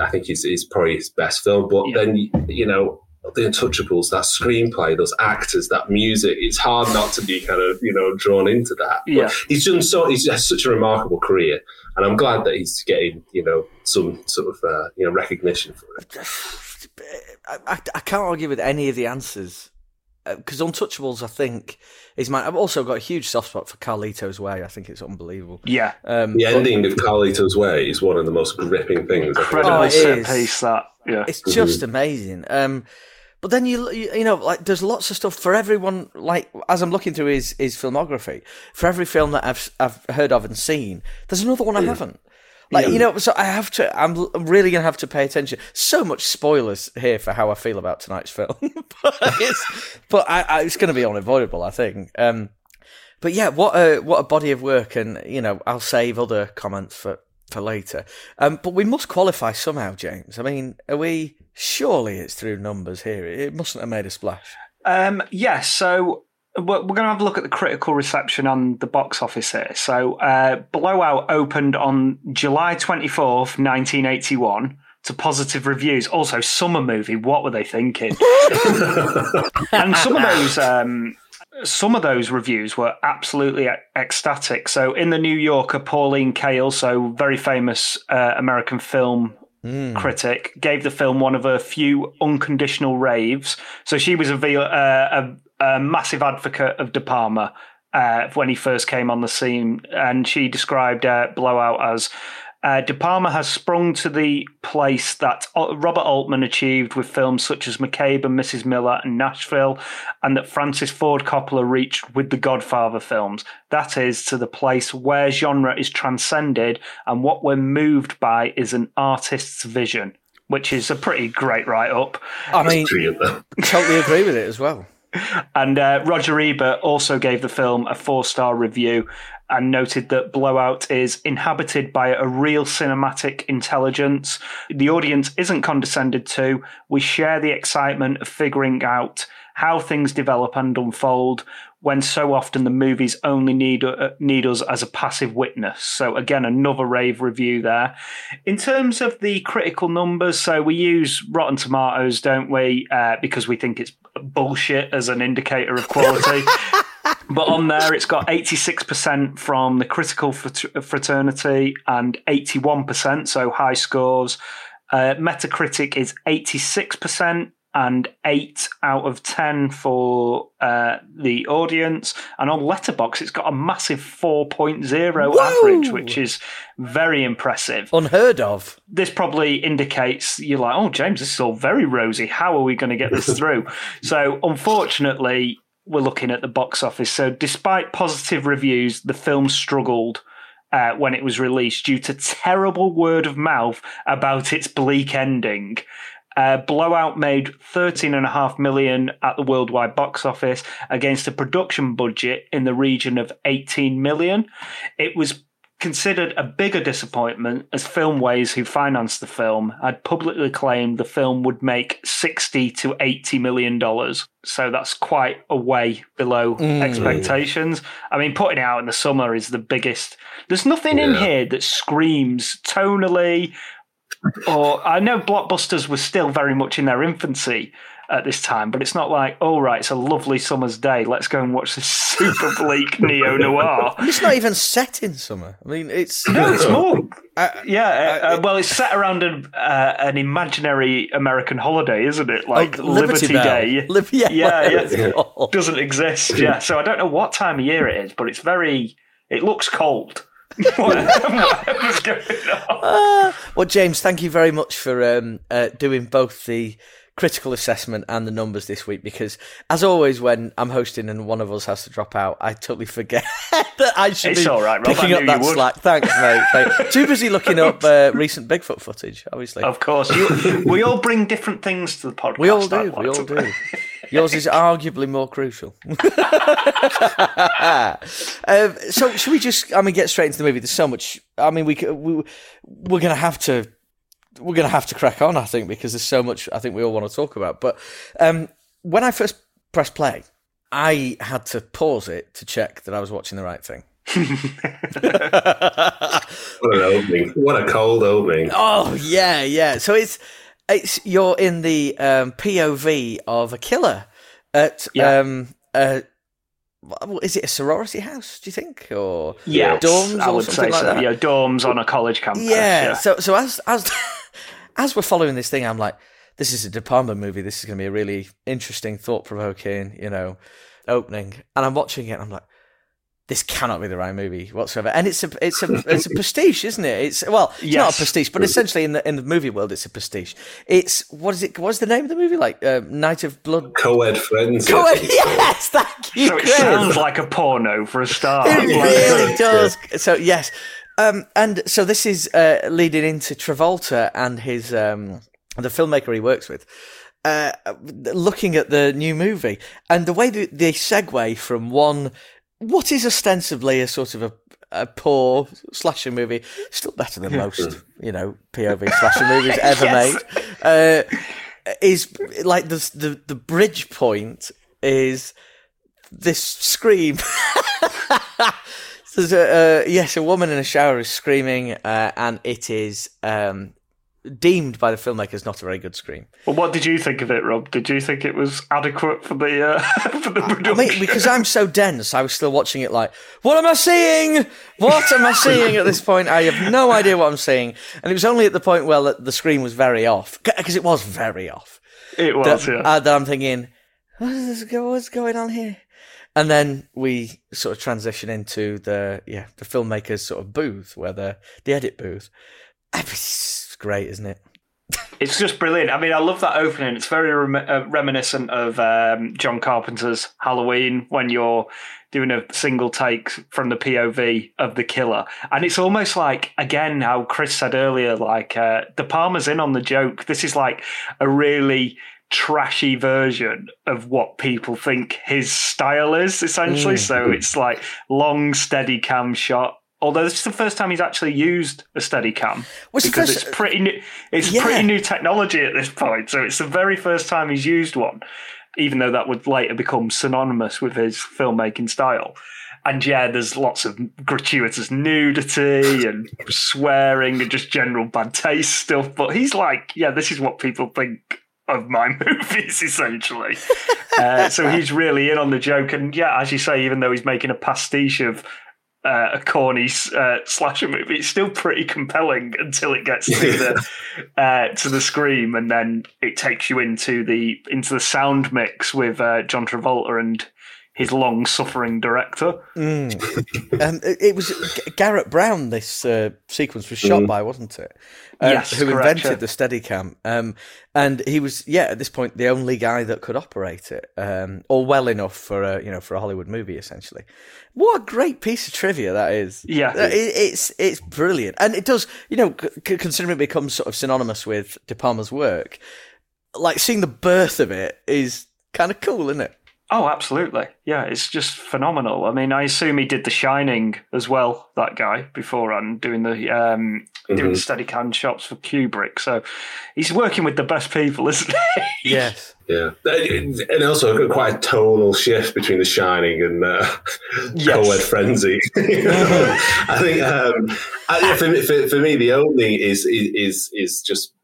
probably his best film. But then, you know, The Untouchables, that screenplay, those actors, that music, it's hard not to be kind of, you know, drawn into that. But he's had such a remarkable career, and I'm glad that he's getting, you know, some sort of you know, recognition for it. I can't argue with any of the answers because Untouchables, I think, is mine. I've also got a huge soft spot for Carlito's Way. I think it's unbelievable. Yeah, the ending of Carlito's Way is one of the most gripping things. Incredible set piece that. Yeah. It's just amazing. But then you know, like, there's lots of stuff for everyone. Like, as I'm looking through his filmography, for every film that I've heard of and seen, there's another one I haven't. Like, you know, so I have to. I'm really gonna have to pay attention. So much spoilers here for how I feel about tonight's film, but it's gonna be unavoidable, I think. But yeah, what a body of work, and you know, I'll save other comments for later. But we must qualify somehow, James. I mean, are we... Surely it's through numbers here. It mustn't have made a splash. So we're going to have a look at the critical reception on the box office here. So Blowout opened on July 24th, 1981 to positive reviews. Also, summer movie, what were they thinking? And some of those... some of those reviews were absolutely ecstatic. So in the New Yorker, Pauline Kael, so very famous American film critic, gave the film one of her few unconditional raves. So she was a massive advocate of De Palma when he first came on the scene, and she described Blowout as... De Palma has sprung to the place that Robert Altman achieved with films such as McCabe and Mrs. Miller and Nashville, and that Francis Ford Coppola reached with the Godfather films. That is, to the place where genre is transcended and what we're moved by is an artist's vision, which is a pretty great write-up. I mean, totally agree with it as well. And Roger Ebert also gave the film a 4-star review and noted that Blowout is inhabited by a real cinematic intelligence. The audience isn't condescended to. We share the excitement of figuring out how things develop and unfold, when so often the movies only need us as a passive witness. So again, another rave review there. In terms of the critical numbers, so we use Rotten Tomatoes, don't we? Because we think it's bullshit as an indicator of quality. But on there, it's got 86% from the critical fraternity and 81%, so high scores. Metacritic is 86%. And 8 out of 10 for the audience. And on Letterboxd, it's got a massive 4.0 average, which is very impressive. Unheard of. This probably indicates you're like, oh, James, this is all very rosy. How are we going to get this through? So unfortunately, we're looking at the box office. So despite positive reviews, the film struggled when it was released due to terrible word of mouth about its bleak ending. Blowout made $13.5 million at the worldwide box office against a production budget in the region of $18 million. It was considered a bigger disappointment as Filmways, who financed the film, had publicly claimed the film would make $60 to $80 million. So that's quite a way below expectations. I mean, putting it out in the summer is the biggest. There's nothing in here that screams tonally. Or I know blockbusters were still very much in their infancy at this time, but it's not like, all right, it's a lovely summer's day, let's go and watch this super bleak neo-noir. It's not even set in summer. I mean, it's... No, it's more... well, it's set around an imaginary American holiday, isn't it? Like Liberty Day. Doesn't exist, So I don't know what time of year it is, but it's very... It looks cold. What's going on? Well, James, thank you very much for doing both the critical assessment and the numbers this week, because as always when I'm hosting and one of us has to drop out, I totally forget that I should be picking up that slack. Thanks, mate. Too busy looking up recent Bigfoot footage, obviously. Of course. We all bring different things to the podcast. We all do. We all do. Yours is arguably more crucial. So should we just, get straight into the movie? There's so much. We're going to have to... We're going to have to crack on, I think, because there's so much I think we all want to talk about. But when I first pressed play, I had to pause it to check that I was watching the right thing. What an opening. What a cold opening. Oh, yeah, yeah. So it's you're in the POV of a killer at... is it a sorority house, do you think? Or dorms I would or something say so. Like that? Yeah, dorms on a college campus. Yeah. So as we're following this thing, I'm like, this is a De Palma movie, this is gonna be a really interesting, thought provoking, opening. And I'm watching it and I'm like, this cannot be the right movie whatsoever. And it's a pastiche, isn't it? It's not a pastiche, but essentially in the movie world it's a pastiche. It's what's the name of the movie? Like Night of Blood Co-ed Friends. Co-ed, yes, thank you. So it sounds like a porno for a start. It really does. So yes. And so this is leading into Travolta and his the filmmaker he works with. Looking at the new movie and the way that they segue from one what is ostensibly a sort of a poor slasher movie, still better than most, POV slasher movies ever made, is like the bridge point is this scream. There's a woman in a shower is screaming, and it is deemed by the filmmakers not a very good scream. Well, what did you think of it, Rob? Did you think it was adequate for the production? I mean, because I'm so dense, I was still watching it like, what am I seeing? What am I seeing at this point? I have no idea what I'm seeing. And it was only at the point where the scream was very off, because it was very off. It was, that, yeah. That I'm thinking, what's going on here? And then we sort of transition into the filmmaker's sort of booth, where the edit booth. It's great, isn't it? It's just brilliant. I mean, I love that opening. It's very reminiscent of John Carpenter's Halloween, when you're doing a single take from the POV of the killer. And it's almost like, again, how Chris said earlier, like De Palma's in on the joke. This is like a really trashy version of what people think his style is, essentially. So it's like long steady cam shot, although this is the first time he's actually used a steady cam, because it's pretty new, pretty new technology at this point, so it's the very first time he's used one, even though that would later become synonymous with his filmmaking style. And yeah, there's lots of gratuitous nudity and swearing and just general bad taste stuff, but he's like, yeah, this is what people think of my movies, essentially. So he's really in on the joke. And yeah, as you say, even though he's making a pastiche of a corny slasher movie, it's still pretty compelling until it gets to the scream, and then it takes you into the sound mix with John Travolta and his long-suffering director. It was Garrett Brown, this sequence was shot by, wasn't it? Yes, who invented the Steadicam. And he was, at this point, the only guy that could operate it, or well enough for a Hollywood movie, essentially. What a great piece of trivia that is. Yeah. It's brilliant. And it does, considering it becomes sort of synonymous with De Palma's work, like seeing the birth of it is kind of cool, isn't it? Oh, absolutely. Yeah, it's just phenomenal. I mean, I assume he did The Shining as well, that guy, beforehand, doing the doing Steadicam shots for Kubrick. So he's working with the best people, isn't he? Yes. Yeah. And also quite a tonal shift between The Shining and Co-Ed Frenzy. I think for me, the only is just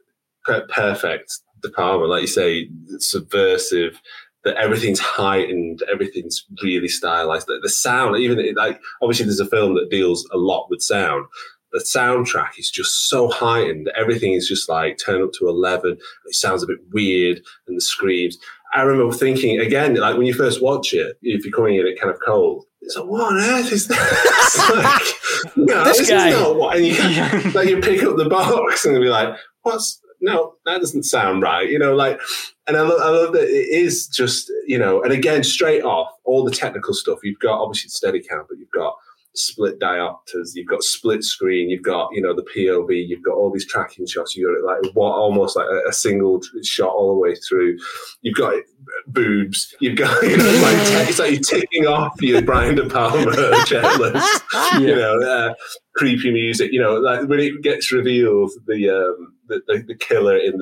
perfect De Palma, like you say, subversive. That everything's heightened, everything's really stylized. The sound, even like obviously, there's a film that deals a lot with sound. The soundtrack is just so heightened. Everything is just like turned up to 11. It sounds a bit weird, and the screams. I remember thinking again, like when you first watch it, if you're coming in it kind of cold, it's like, what on earth is that? Like, no, this is not what. And you pick up the box and you'll be like, what's? No, that doesn't sound right. And I love that it is just, and again, straight off, all the technical stuff. You've got, obviously, Steadicam, but you've got split diopters, you've got split screen, you've got, the POV, you've got all these tracking shots. You've got like what almost like a single shot all the way through. You've got boobs. You've got, it's like you're ticking off your Brian De Palma checklist. Creepy music. Like when it gets revealed, the killer in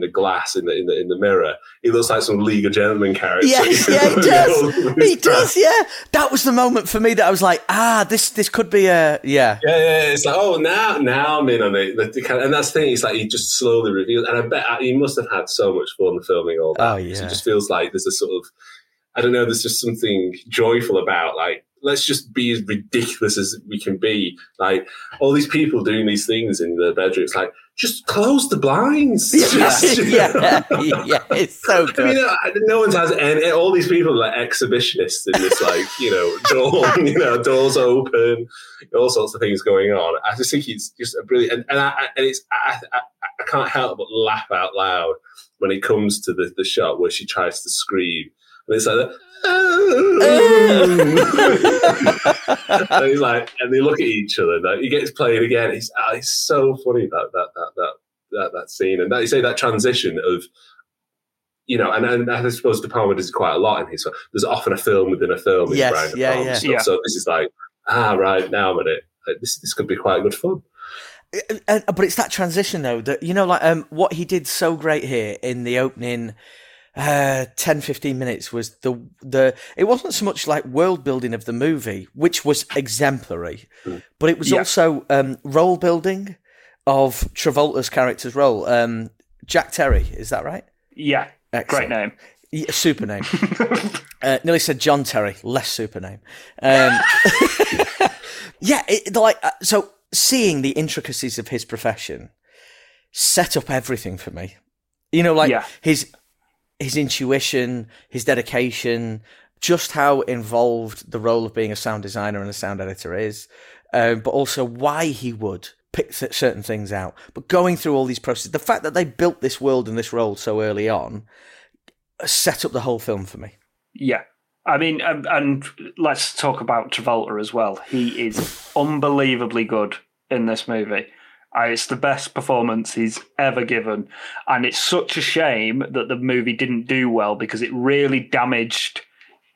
the glass in the mirror, he looks like some League of Gentlemen character. Yes, he does. He does. Yeah, that was the moment for me that I was like, this could be a It's like, oh, now I'm in on it. And that's the thing. It's like he just slowly reveals, and I bet he must have had so much fun filming all that. Oh yeah, it just feels like there's a sort of, I don't know, there's just something joyful about like, let's just be as ridiculous as we can be. Like all these people doing these things in their bedrooms, like just close the blinds. It's so good. I mean, no one has, and all these people are like exhibitionists in this, like dawn, doors open, all sorts of things going on. I just think it's just a brilliant, and I can't help but laugh out loud when it comes to the shot where she tries to scream. And it's like that. And he's like, and they look at each other. Like, he gets played again. It's so funny that scene, and that you say that transition of, and I suppose De Palma does quite a lot in his. There's often a film within a film. Yes, Brian De Palma stuff. So this is like, right, now I'm at it. Like, this could be quite good fun. But it's that transition though that what he did so great here in the opening. 10-15 minutes was the it wasn't so much like world building of the movie, which was exemplary, but it was also role building of Travolta's character's role. Jack Terry, is that right? Yeah. Excellent. Great name. Yeah, super name. Nearly said John Terry, less super name. So seeing the intricacies of his profession set up everything for me. His intuition, his dedication, just how involved the role of being a sound designer and a sound editor is, but also why he would pick certain things out. But going through all these processes, the fact that they built this world and this role so early on set up the whole film for me. Yeah. I mean, and let's talk about Travolta as well. He is unbelievably good in this movie. It's the best performance he's ever given. And it's such a shame that the movie didn't do well, because it really damaged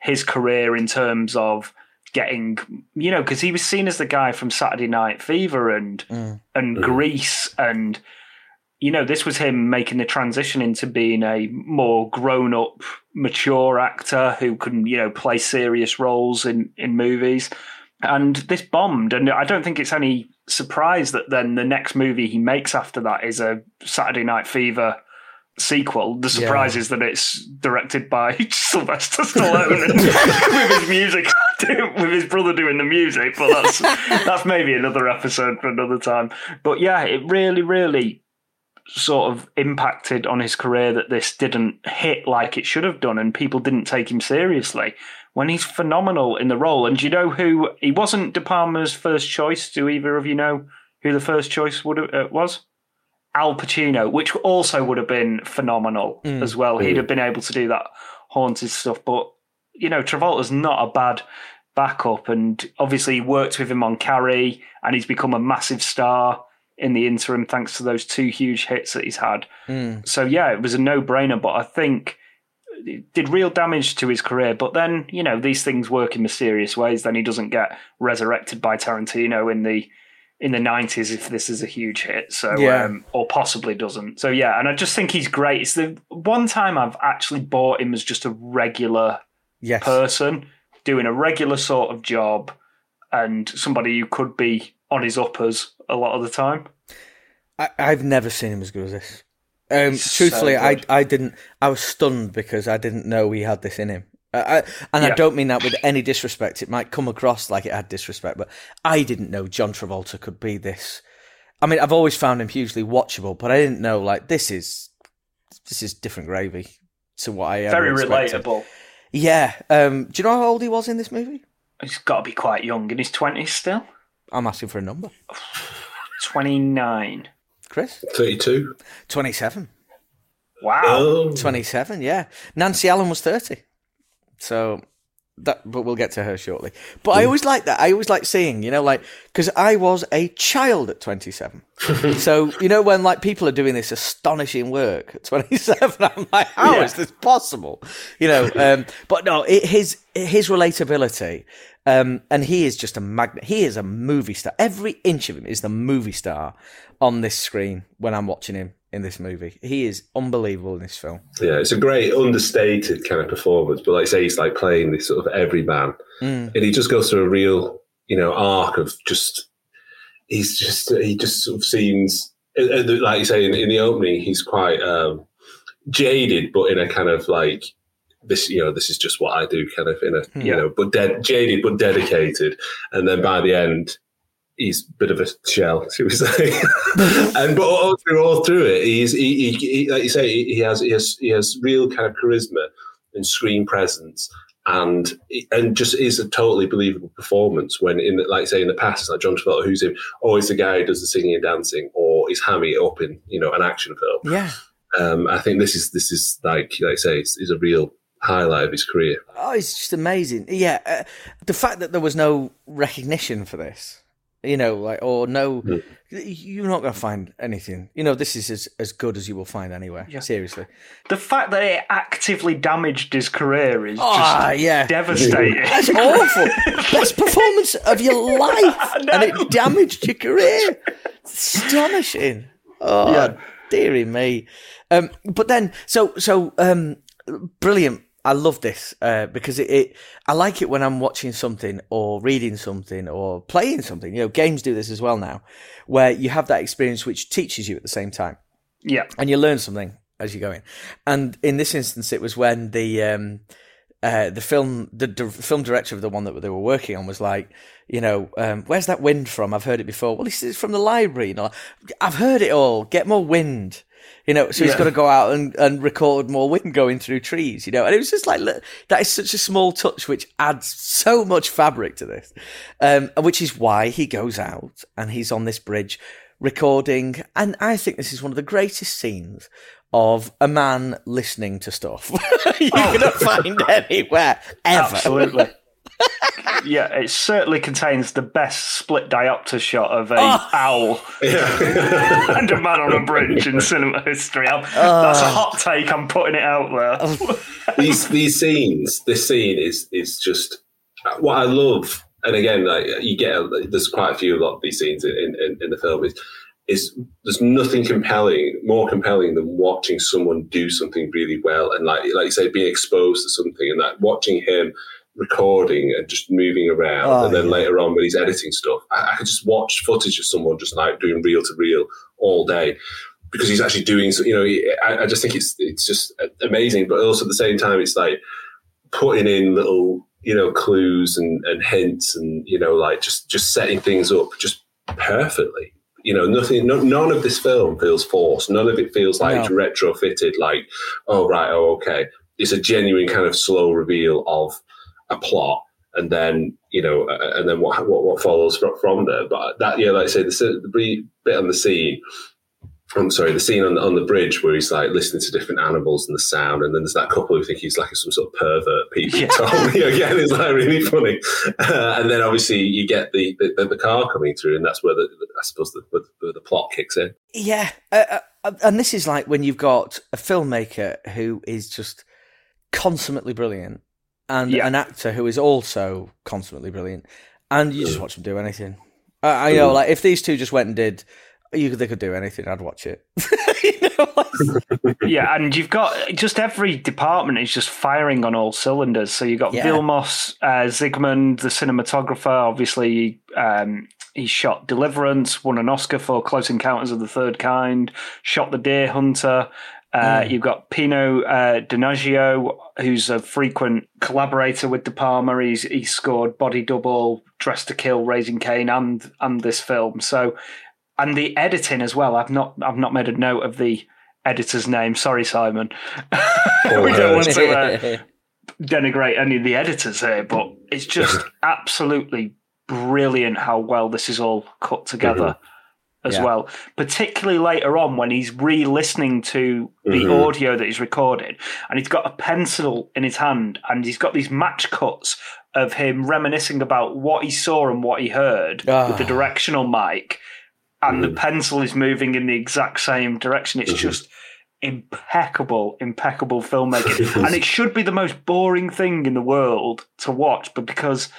his career in terms of getting, because he was seen as the guy from Saturday Night Fever and Grease. And, this was him making the transition into being a more grown-up, mature actor who can, play serious roles in movies. And this bombed. And I don't think it's any surprise that then the next movie he makes after that is a Saturday Night Fever sequel. The surprise is that it's directed by Sylvester Stallone with his music, with his brother doing the music. But that's maybe another episode for another time. But yeah, it really, really sort of impacted on his career that this didn't hit like it should have done, and people didn't take him seriously when he's phenomenal in the role. And who he wasn't? De Palma's first choice. Do either of you know who the first choice was? Al Pacino, which also would have been phenomenal as well. He'd have been able to do that haunted stuff. But Travolta's not a bad backup, and obviously he worked with him on Carrie, and he's become a massive star in the interim thanks to those two huge hits that he's had. So yeah, it was a no-brainer, but I think it did real damage to his career. But then, these things work in mysterious ways. Then he doesn't get resurrected by Tarantino in the 90s if this is a huge hit, or possibly doesn't. So yeah, and I just think he's great. It's the one time I've actually bought him as just a regular person doing a regular sort of job, and somebody who could be on his uppers a lot of the time. I've never seen him as good as this. Truthfully, so I didn't. I was stunned because I didn't know he had this in him. I don't mean that with any disrespect. It might come across like it had disrespect, but I didn't know John Travolta could be this. I mean, I've always found him hugely watchable, but I didn't know this is different gravy to what I ever expected. Relatable. Yeah. Do you know how old he was in this movie? He's got to be quite young, in his 20s still. I'm asking for a number. 29. Chris? 32. 27. Wow. 27, yeah. Nancy Allen was 30. So, but we'll get to her shortly. But I always like that. I always like seeing, because I was a child at 27. So, when people are doing this astonishing work at 27, I'm like, how is this possible? But no, his relatability. And he is just a magnet. He is a movie star. Every inch of him is the movie star on this screen when I'm watching him in this movie. He is unbelievable in this film. Yeah, it's a great understated kind of performance. But like I say, he's like playing this sort of everyman. And he just goes through a real, arc of he just sort of seems, and like you say, in the opening, he's quite jaded, but in a kind of like, this, this is just what I do, kind of in a, but jaded, but dedicated. And then by the end, he's a bit of a shell, should we say? And but all through it, he like you say, he has real kind of charisma and screen presence, and just is a totally believable performance. When in the past, like John Travolta, who's him, always the guy who does the singing and dancing, or is hamming it up in an action film. Yeah, I think this is like I say, is a real highlight of his career. Oh, it's just amazing. Yeah, the fact that there was no recognition for this, or no, you're not going to find anything. This is as good as you will find anywhere. Yeah. Seriously, the fact that it actively damaged his career is devastating. That's awful. Best performance of your life, and it damaged your career. Astonishing. Oh, dearie me. But then, brilliant I love this because it I like it when I'm watching something or reading something or playing something. You know, games do this as well now, where you have that experience which teaches you at the same time. Yeah. And you learn something as you go in. And in this instance, it was when the film director of the one that they were working on was like, you know, where's that wind from? I've heard it before. Well, this is from the library. You know, I've heard it all. Get more wind. You know, so he's got to go out and record more wind going through trees, you know. And it was just like, look, that is such a small touch which adds so much fabric to this, which is why he goes out and he's on this bridge recording. And I think this is one of the greatest scenes of a man listening to stuff you're going to find anywhere, ever. Absolutely. Yeah, it certainly contains the best split diopter shot of an owl and a man on a bridge in cinema history. That's a hot take. I'm putting it out there. These scenes, this scene is just what I love. And again, like you get, there's quite a lot of these scenes in the film. Is there's nothing more compelling than watching someone do something really well and like you say, being exposed to something and that watching him recording and just moving around and then later on when he's editing stuff I could just watch footage of someone just like doing reel to reel all day because he's actually doing so, you know. I just think it's just amazing, but also at the same time it's like putting in little, you know, clues and hints and, you know, like just setting things up just perfectly, you know. None of this film feels forced, none of it feels like it's retrofitted like okay, it's a genuine kind of slow reveal of a plot, and then, you know, and then what follows from there. But that, yeah, like I say, the bit on the scene. I'm sorry, the scene on the bridge where he's like listening to different animals and the sound, and then there's that couple who think he's like some sort of pervert. People, you know, again, it's like really funny. And then obviously you get the car coming through, and that's where the plot kicks in. Yeah, and this is like when you've got a filmmaker who is just consummately brilliant. And an actor who is also consummately brilliant, and you just watch them do anything. I know, like if these two just went and did, they could do anything. I'd watch it. Yeah, and you've got just every department is just firing on all cylinders. So you've got Vilmos, Zsigmond, the cinematographer. Obviously, he shot Deliverance, won an Oscar for Close Encounters of the Third Kind, shot The Deer Hunter. You've got Pino Donaggio, who's a frequent collaborator with De Palma. He scored Body Double, Dressed to Kill, Raising Cain, and this film. So, and the editing as well. I've not made a note of the editor's name. Sorry, Simon. We don't want to denigrate any of the editors here, but it's just absolutely brilliant how well this is all cut together. Mm-hmm. As well, particularly later on when he's re-listening to the audio that he's recorded, and he's got a pencil in his hand and he's got these match cuts of him reminiscing about what he saw and what he heard with the directional mic, and the pencil is moving in the exact same direction. It's just impeccable filmmaking. And it should be the most boring thing in the world to watch, but because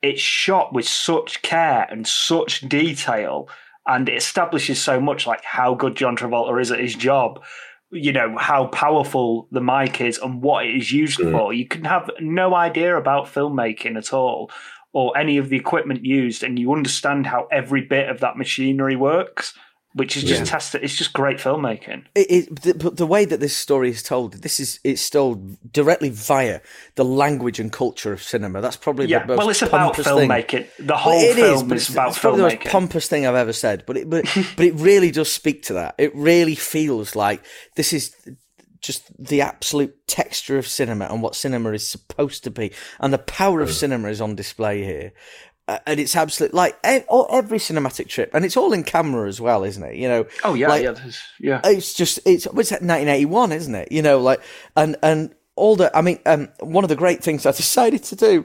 it's shot with such care and such detail, and it establishes so much, like how good John Travolta is at his job, you know, how powerful the mic is and what it is used for. You can have no idea about filmmaking at all or any of the equipment used, and you understand how every bit of that machinery works, which is just tested. It's just great filmmaking. The way that this story is told, it's told directly via the language and culture of cinema. That's probably the most it's about filmmaking. The whole film is about filmmaking. It's probably the most pompous thing I've ever said, but it really does speak to that. It really feels like this is just the absolute texture of cinema and what cinema is supposed to be, and the power of cinema is on display here. And it's absolutely like every cinematic trip, and it's all in camera as well, isn't it? You know. Oh yeah, like, yeah. It's just it's 1981, isn't it? You know, like and all the. I mean, one of the great things I decided to do,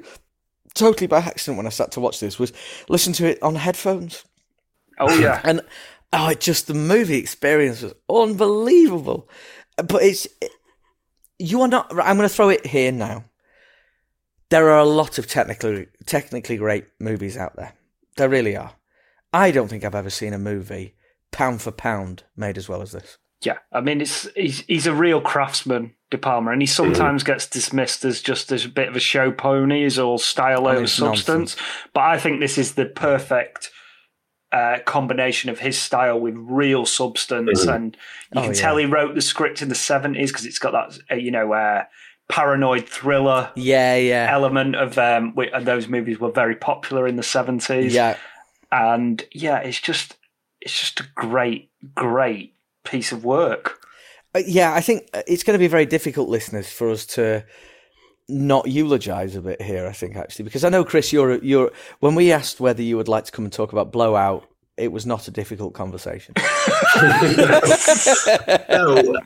totally by accident when I sat to watch this, was listen to it on headphones. Oh yeah, and the movie experience was unbelievable. But you are not. I'm going to throw it here now. There are a lot of technically great movies out there. There really are. I don't think I've ever seen a movie pound for pound made as well as this. Yeah, I mean, he's a real craftsman, De Palma, and he sometimes gets dismissed as just a bit of a show pony, as all style over substance. Nonsense. But I think this is the perfect combination of his style with real substance, and you can tell he wrote the script in the 70s because it's got that paranoid thriller element of and those movies were very popular in the 70s. Yeah, and it's just a great piece of work. Yeah, I think it's going to be very difficult, listeners, for us to not eulogise a bit here, I think, actually, because I know, Chris, you're when we asked whether you would like to come and talk about Blowout, it was not a difficult conversation. No,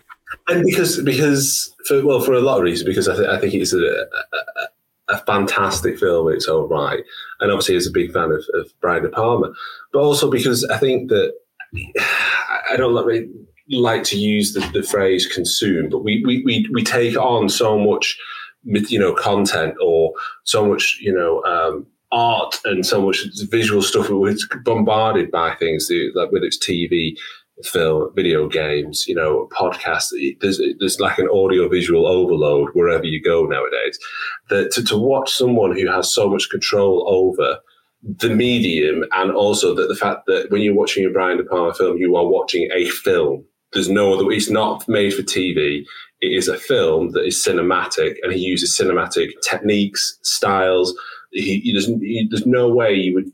and because for a lot of reasons, because I think it's a fantastic film in its own right, and obviously as a big fan of Brian De Palma, but also because I think that I don't like to use the phrase consume, but we take on so much, content or so much, art and so much visual stuff. It's bombarded by things, like whether it's TV, film, video games, podcasts. There's like an audio-visual overload wherever you go nowadays. That to watch someone who has so much control over the medium, and also that the fact that when you're watching a Brian De Palma film, you are watching a film. There's no other. It's not made for TV. It is a film that is cinematic, and he uses cinematic techniques, styles. There's no way you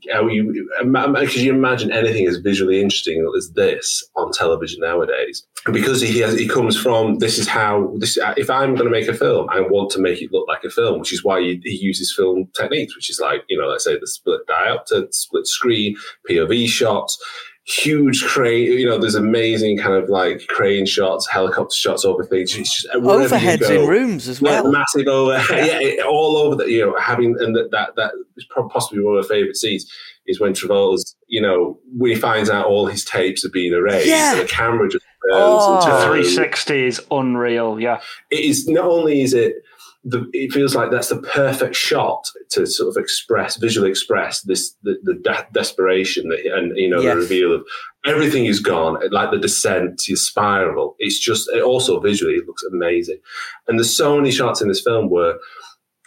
imagine anything as visually interesting as this on television nowadays. And because he comes from this is how. If I'm going to make a film, I want to make it look like a film, which is why he uses film techniques, which is like let's say the split diopter, split screen, POV shots. Huge crane, there's amazing kind of like crane shots, helicopter shots over things. Just, overheads in rooms as well. Massive overhead, all over that. That is possibly one of my favourite scenes is when Travolta's, when he finds out all his tapes are being erased. Yeah. And the camera just goes. Oh, 360 is unreal. Yeah, it is. Not only is it. It feels like that's the perfect shot to sort of visually express this the desperation that, and the reveal of everything is gone, like the descent to spiral. It's just also visually it looks amazing, and there's so many shots in this film where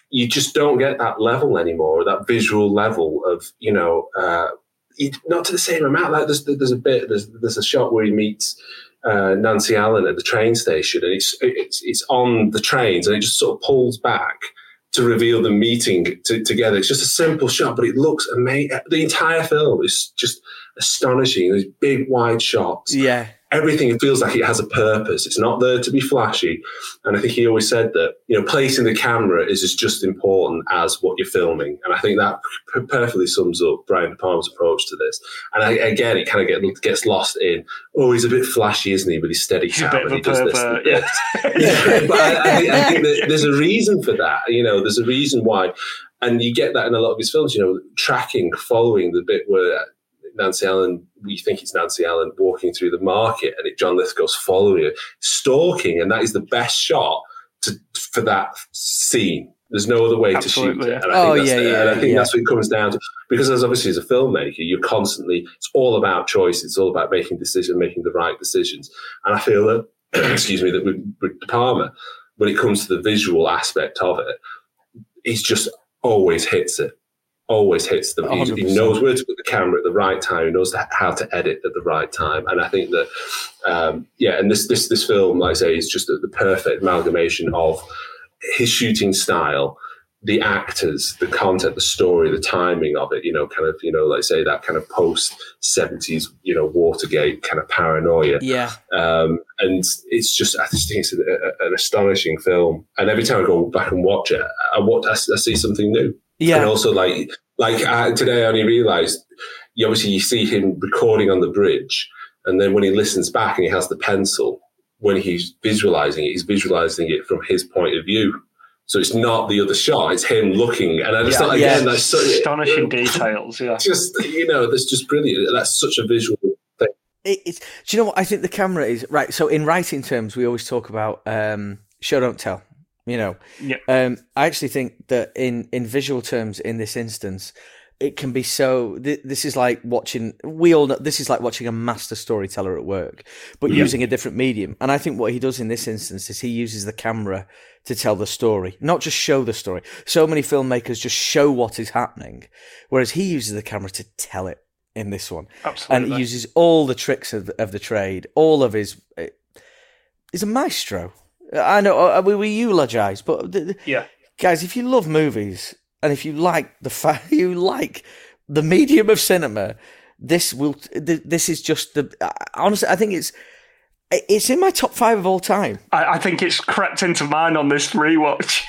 you just don't get that level anymore, that visual level of not to the same amount. Like there's a shot where he meets. Nancy Allen at the train station, and it's on the trains, and it just sort of pulls back to reveal the meeting together. It's just a simple shot, but it looks amazing. The entire film is just astonishing. These big wide shots. Yeah, everything feels like it has a purpose. It's not there to be flashy. And I think he always said that placing the camera is as just important as what you're filming. And I think that perfectly sums up Brian De Palma's approach to this. And again, it kind of gets lost in he's a bit flashy, isn't he? But he's steady cam and he does this. But I think that there's a reason for that. There's a reason why, and you get that in a lot of his films. Tracking, following the bit where. Nancy Allen, we think it's Nancy Allen walking through the market, and John Lithgow's following her, stalking, and that is the best shot for that scene. There's no other way to shoot it. And I think that's what it comes down to. Because obviously as a filmmaker, you're constantly, it's all about choice. It's all about making decisions, making the right decisions. And I feel that, that with De Palma, when it comes to the visual aspect of it, he's just always hits them. He knows where to put the camera at the right time. He knows how to edit at the right time. And I think that, and this film, like I say, is just the perfect amalgamation of his shooting style, the actors, the content, the story, the timing of it, like I say, that kind of post-70s, Watergate kind of paranoia. Yeah. And it's just, I just think it's an astonishing film. And every time I go back and watch it, I see something new. Yeah. And also, today I only realised, obviously you see him recording on the bridge, and then when he listens back and he has the pencil, when he's visualising it from his point of view. So it's not the other shot, it's him looking. And I just thought, again, that's such... astonishing details, yeah. Just, that's just brilliant. That's such a visual thing. Do you know what I think the camera is? Right, so in writing terms, we always talk about show, don't tell. I actually think that in visual terms, in this instance, it can be so. This is like watching. We all know this is like watching a master storyteller at work, but using a different medium. And I think what he does in this instance is he uses the camera to tell the story, not just show the story. So many filmmakers just show what is happening, whereas he uses the camera to tell it in this one. Absolutely. And he uses all the tricks of the trade. All of his. He's a maestro. I know we eulogize, but guys, if you love movies. And if you like the medium of cinema, this is just honestly, I think it's in my top 5 of all time. I think it's crept into mine on this rewatch.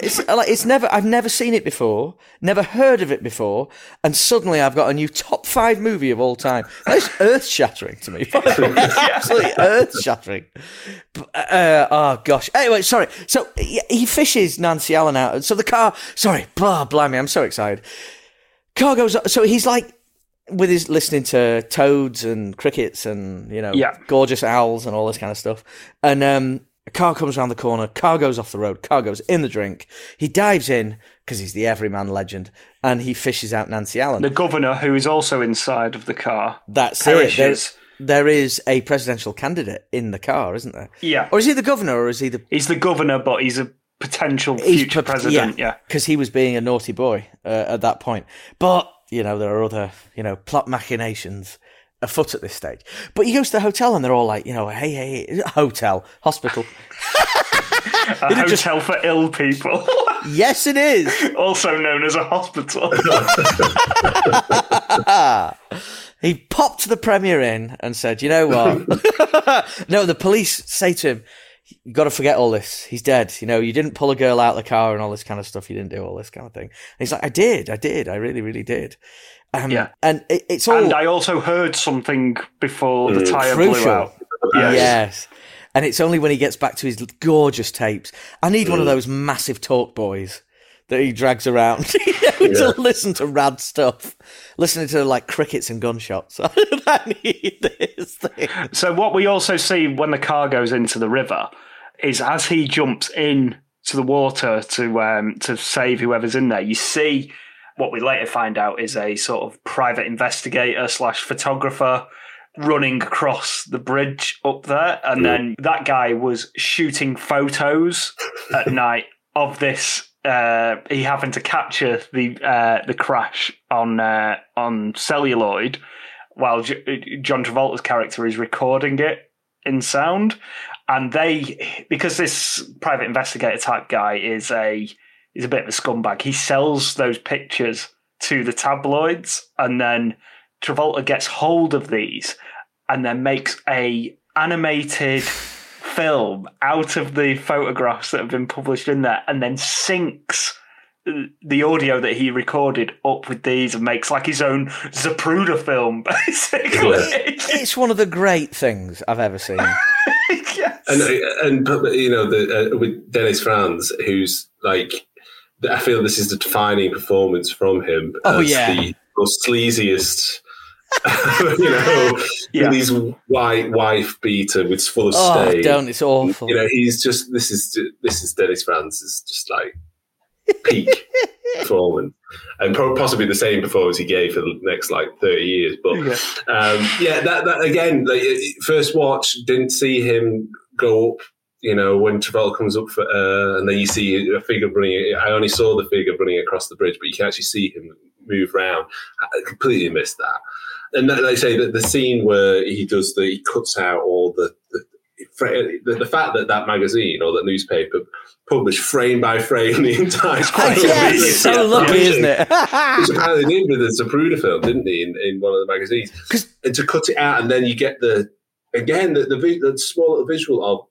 It's never, I've never seen it before, never heard of it before, and suddenly I've got a new top 5 movie of all time. That's earth shattering to me. It's absolutely earth shattering. Oh gosh. Anyway, sorry. So he fishes Nancy Allen out. So the car. Sorry. Blimey, I'm so excited. Car goes. So he's like. With his listening to toads and crickets and, gorgeous owls and all this kind of stuff. And a car comes around the corner, car goes off the road, car goes in the drink. He dives in, because he's the everyman legend, and he fishes out Nancy Allen. The governor, who is also inside of the car, perishes. There is a presidential candidate in the car, isn't there? Yeah. Or is he the governor, or is he the... He's the governor, but he's a potential future president, yeah. Because he was being a naughty boy at that point. But... there are other, plot machinations afoot at this stage. But he goes to the hotel and they're all like, hey, hospital. A hotel for ill people. Yes, it is. Also known as a hospital. He popped the premier in and said, you know what? No, the police say to him, you've got to forget all this. He's dead. You didn't pull a girl out of the car and all this kind of stuff. You didn't do all this kind of thing. And he's like, I did. I really, really did. And it's all... And I also heard something before the tyre blew out. Yes. And it's only when he gets back to his gorgeous tapes. I need one of those massive talk boys that he drags around to listen to rad stuff. Listening to, crickets and gunshots. I need this thing. So what we also see when the car goes into the river is as he jumps in to the water to save whoever's in there, you see what we later find out is a sort of private investigator / photographer running across the bridge up there. And then that guy was shooting photos at night of this. He happened to capture the crash on celluloid, while John Travolta's character is recording it in sound, and because this private investigator type guy is a bit of a scumbag. He sells those pictures to the tabloids, and then Travolta gets hold of these, and then makes a animated. Film out of the photographs that have been published in there, and then syncs the audio that he recorded up with these and makes his own Zapruder film, basically. It's one of the great things I've ever seen. Yes. With Dennis Franz, who's I feel this is the defining performance from him. Oh, as the most sleaziest. He's white wife beater with full of stain. Don't, it's awful. He's just this is Dennis Franz is just peak performance, and possibly the same performance he gave for the next 30 years. But that again, first watch didn't see him go up. When Travolta comes up for, and then you see a figure running. I only saw the figure running across the bridge, but you can actually see him move round. I completely missed that. And like I say, the scene where he cuts out all the fact that magazine or that newspaper published frame by frame the entire. It's so lucky, isn't it? Which apparently did with the Zapruder film, didn't he? In one of the magazines, and to cut it out, and then you get the small little visual of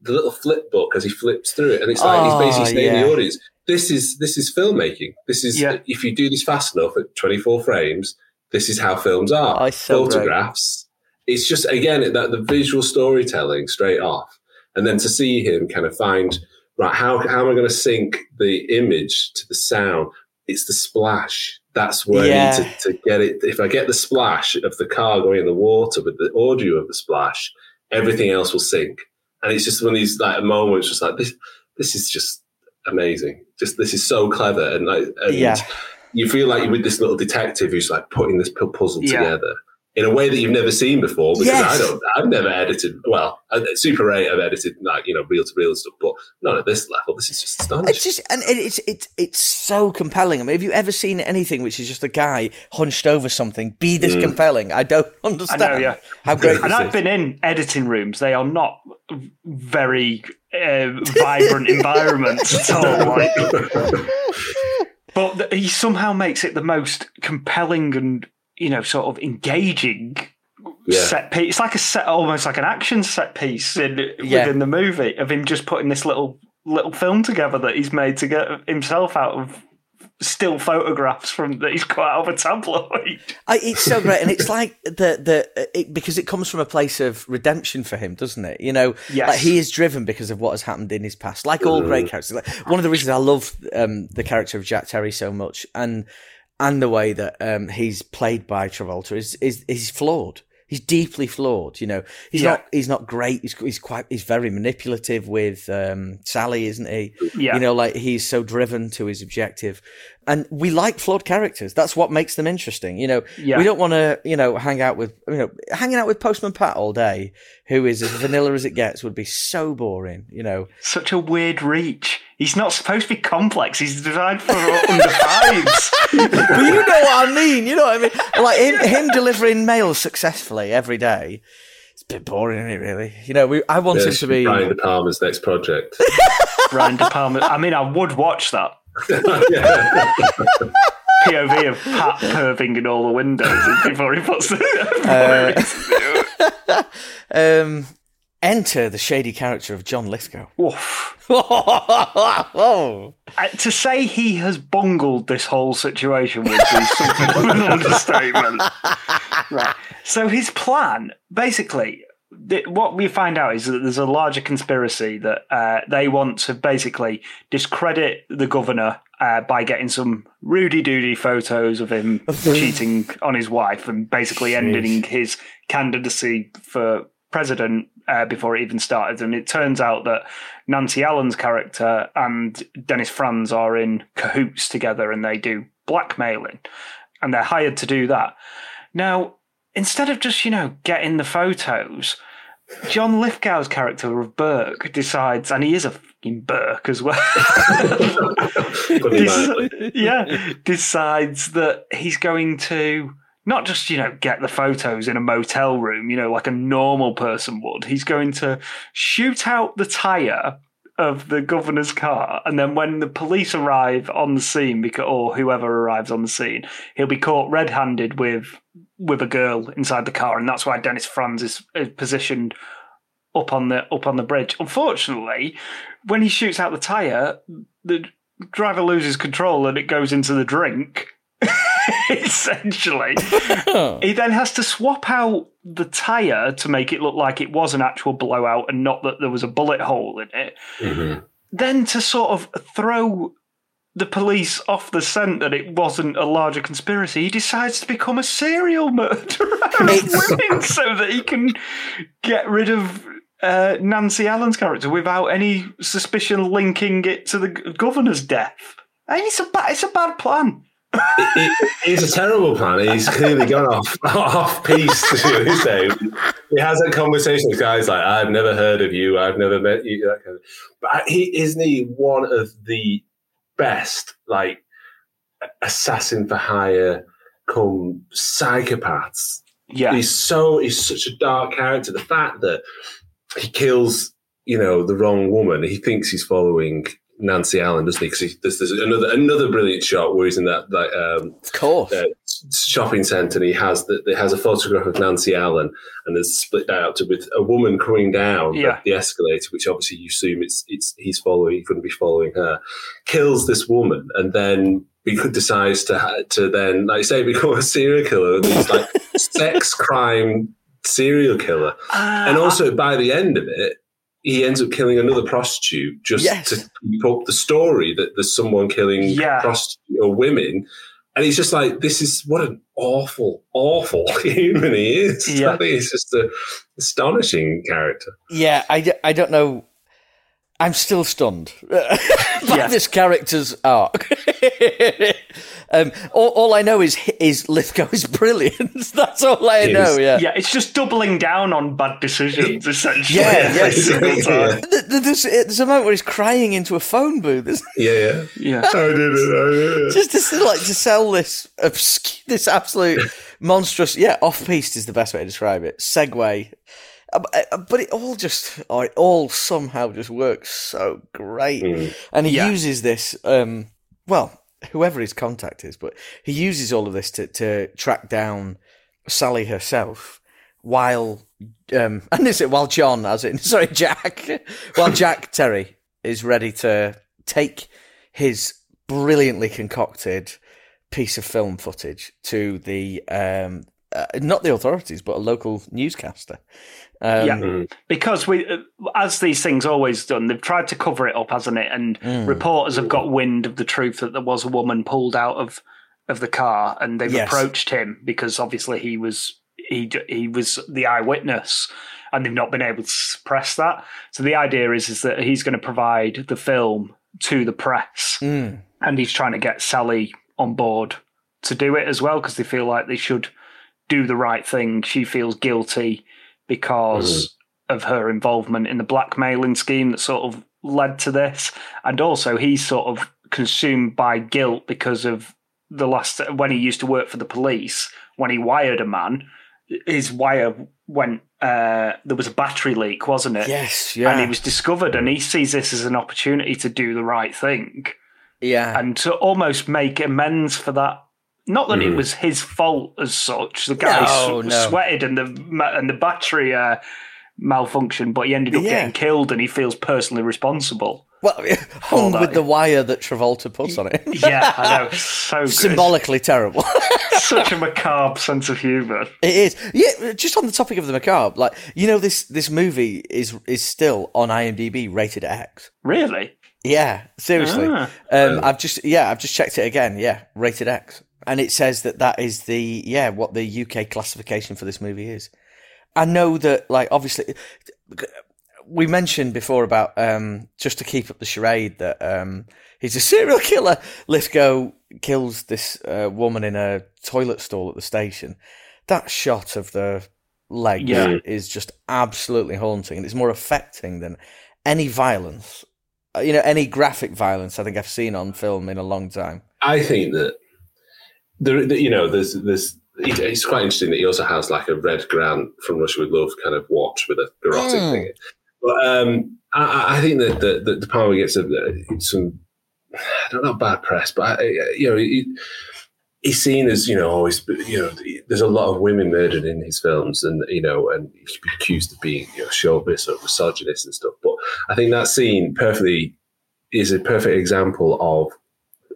the little flip book as he flips through it, and it's he's basically saying to the audience, "This is filmmaking. This is if you do this fast enough at 24 frames." This is how films are. Photographs. Great. It's just, again, that the visual storytelling straight off. And then to see him kind of find, right, how am I going to sync the image to the sound? It's the splash. That's where I need to get it. If I get the splash of the car going in the water with the audio of the splash, everything else will sync. And it's just one of these moments just this is just amazing. This is so clever. And you feel like you're with this little detective who's like putting this puzzle together in a way that you've never seen before, because I've never edited, well, Super 8 I've edited, like, you know, reel to reel stuff, but not at this level. This is just astonishing. It's just, and it's so compelling. I mean, have you ever seen anything which is just a guy hunched over something be this compelling? I don't understand. I know, how great this is. And I've been in editing rooms. They are not very vibrant environments at all. Like. But he somehow makes it the most compelling and, you know, sort of engaging set piece. It's like a set, almost like an action set piece within the movie of him just putting this little film together that he's made to get himself out of still photographs from that he's got out of a tabloid. It's so great, and it's like because it comes from a place of redemption for him, doesn't it? You know, like he is driven because of what has happened in his past, like all great characters. Like, one of the reasons I love the character of Jack Terry so much, and the way that he's played by Travolta is he's flawed. He's deeply flawed. You know, he's not great. He's very manipulative with Sally, isn't he? Yeah. You know, like he's so driven to his objective, and we like flawed characters. That's what makes them interesting. You know, we don't want to hanging out with Postman Pat all day, who is as vanilla as it gets, would be so boring. You know, such a weird reach. He's not supposed to be complex. He's designed for under fives. But you know what I mean. You know what I mean? Like him delivering mail successfully every day. It's a bit boring, isn't it, really? You know, I want him to be... Brian De Palma's next project. Brian De Palma. I mean, I would watch that. POV of Pat curving in all the windows before he puts the... Enter the shady character of John Lithgow. To say he has bungled this whole situation would be something of an understatement. Right. So his plan, basically, what we find out is that there's a larger conspiracy that they want to basically discredit the governor by getting some rudy-doody photos of him cheating on his wife and basically ending his candidacy for president before it even started. And it turns out that Nancy Allen's character and Dennis Franz are in cahoots together and they do blackmailing and they're hired to do that. Now, instead of just, you know, getting the photos, John Lithgow's character of Burke decides, and he is a fucking Burke as well, decides that he's going to not just, you know, get the photos in a motel room, you know, like a normal person would. He's going to shoot out the tyre of the governor's car, and then when the police arrive on the scene, or whoever arrives on the scene, he'll be caught red-handed with a girl inside the car, and that's why Dennis Franz is positioned up on the bridge. Unfortunately, when he shoots out the tyre, the driver loses control and it goes into the drink. Essentially, he then has to swap out the tyre to make it look like it was an actual blowout and not that there was a bullet hole in it. Mm-hmm. Then to sort of throw the police off the scent that it wasn't a larger conspiracy, he decides to become a serial murderer of women so that he can get rid of Nancy Allen's character without any suspicion linking it to the governor's death. And it's a bad plan. It's a terrible plan. He's clearly gone off piece to this day. He has a conversation with guys like, I've never heard of you, I've never met you, that kind of. But isn't he one of the best, like, assassin for hire come psychopaths? Yeah. He's such a dark character. The fact that he kills, you know, the wrong woman, he thinks he's following Nancy Allen, doesn't he? Because there's another brilliant shot where he's in that shopping centre, and he has a photograph of Nancy Allen, and there's split out with a woman coming down the escalator, which obviously you assume he's following. He couldn't be following her. Kills this woman, and then decides to then, like you say, become a serial killer. And he's like sex crime serial killer, and also by the end of it, he ends up killing another prostitute to keep up the story that there's someone killing prostitute or women. And he's just like, this is what an awful, awful human he is. Yeah. I think he's just an astonishing character. Yeah, I don't know. I'm still stunned by this character's arc. All I know is Lithgow is brilliant. That's all I know. Yeah, it's just doubling down on bad decisions, essentially. Yeah. There's a moment where he's crying into a phone booth. Yeah. I did it. Just to sell this absolute monstrous. Yeah, off-piste is the best way to describe it. Segway. But it all somehow just works so great. And he uses this, whoever his contact is, but he uses all of this to track down Sally herself while Jack Terry is ready to take his brilliantly concocted piece of film footage to the, not the authorities, but a local newscaster. Because as these things always done, they've tried to cover it up, hasn't it? And reporters have got wind of the truth that there was a woman pulled out of the car, and they've approached him because obviously he was the eyewitness, and they've not been able to suppress that. So the idea is that he's going to provide the film to the press, and he's trying to get Sally on board to do it as well because they feel like they should do the right thing. She feels guilty because of her involvement in the blackmailing scheme that sort of led to this, and also he's sort of consumed by guilt because of the last when he used to work for the police. When he wired a man, his wire went. There was a battery leak, wasn't it? Yes, yeah. And he was discovered, and he sees this as an opportunity to do the right thing, and to almost make amends for that. Not that it was his fault as such. The guy sweated and the battery malfunctioned, but he ended up getting killed, and he feels personally responsible. Well, hung with the wire that Travolta puts on it. Yeah, I know. So good. Symbolically terrible. Such a macabre sense of humour. It is. Yeah, just on the topic of the macabre, like, you know, this movie is still on IMDb rated X. Really? Yeah, seriously. I've just checked it again. Yeah, rated X. And it says that is the, what the UK classification for this movie is. I know that, like, obviously, we mentioned before about, just to keep up the charade that, he's a serial killer. Lithgow kills this woman in a toilet stall at the station. That shot of the leg is just absolutely haunting, and it's more affecting than any violence, you know, any graphic violence I think I've seen on film in a long time. I think that, there's it's quite interesting that he also has like a Red Grant from Russia with Love kind of watch with a erotic thing. But I think that De Palma gets some, I don't know, bad press, but he's seen as, always, there's a lot of women murdered in his films, and, and he should be accused of being, chauvinist or misogynist and stuff. But I think that scene is a perfect example of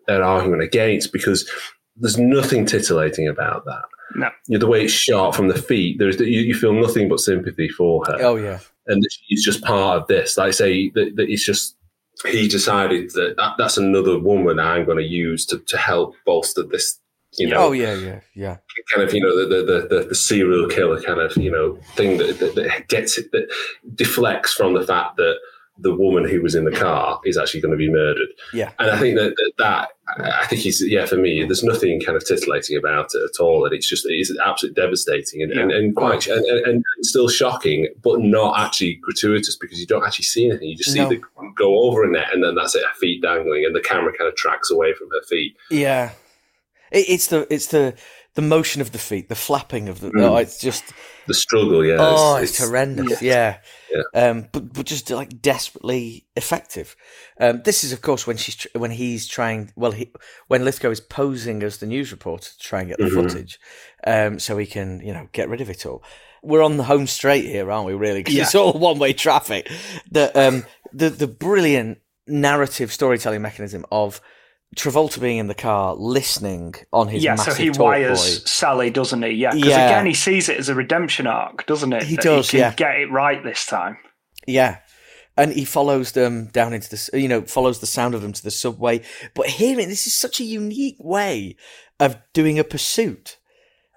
an argument against, because there's nothing titillating about that. No, the way it's shot from the feet, you feel nothing but sympathy for her. Oh yeah, and she's just part of this. Like I say, that it's just he decided that's another woman I'm going to use to help bolster this. Kind of the serial killer kind of thing that gets it, that deflects from the fact that the woman who was in the car is actually going to be murdered. Yeah. And I think that he's, for me, there's nothing kind of titillating about it at all. And it's absolutely devastating and still shocking, but not actually gratuitous, because you don't actually see anything. You just see the go over a net, and then that's it, her feet dangling, and the camera kind of tracks away from her feet. Yeah. It's the motion of the feet, the flapping of the... No, it's just... The struggle, yeah. Oh, it's horrendous, yeah. But just, like, desperately effective. This is, of course, when Lithgow is posing as the news reporter to try and get the footage, so he can, get rid of it all. We're on the home straight here, aren't we, really? Because it's all one-way traffic. The brilliant narrative storytelling mechanism of Travolta being in the car, listening on his massive so he wires boy. Sally, doesn't he? Yeah, because again, he sees it as a redemption arc, doesn't it? He does, he can get it right this time. Yeah, and he follows them down into the, follows the sound of them to the subway. But hearing this is such a unique way of doing a pursuit,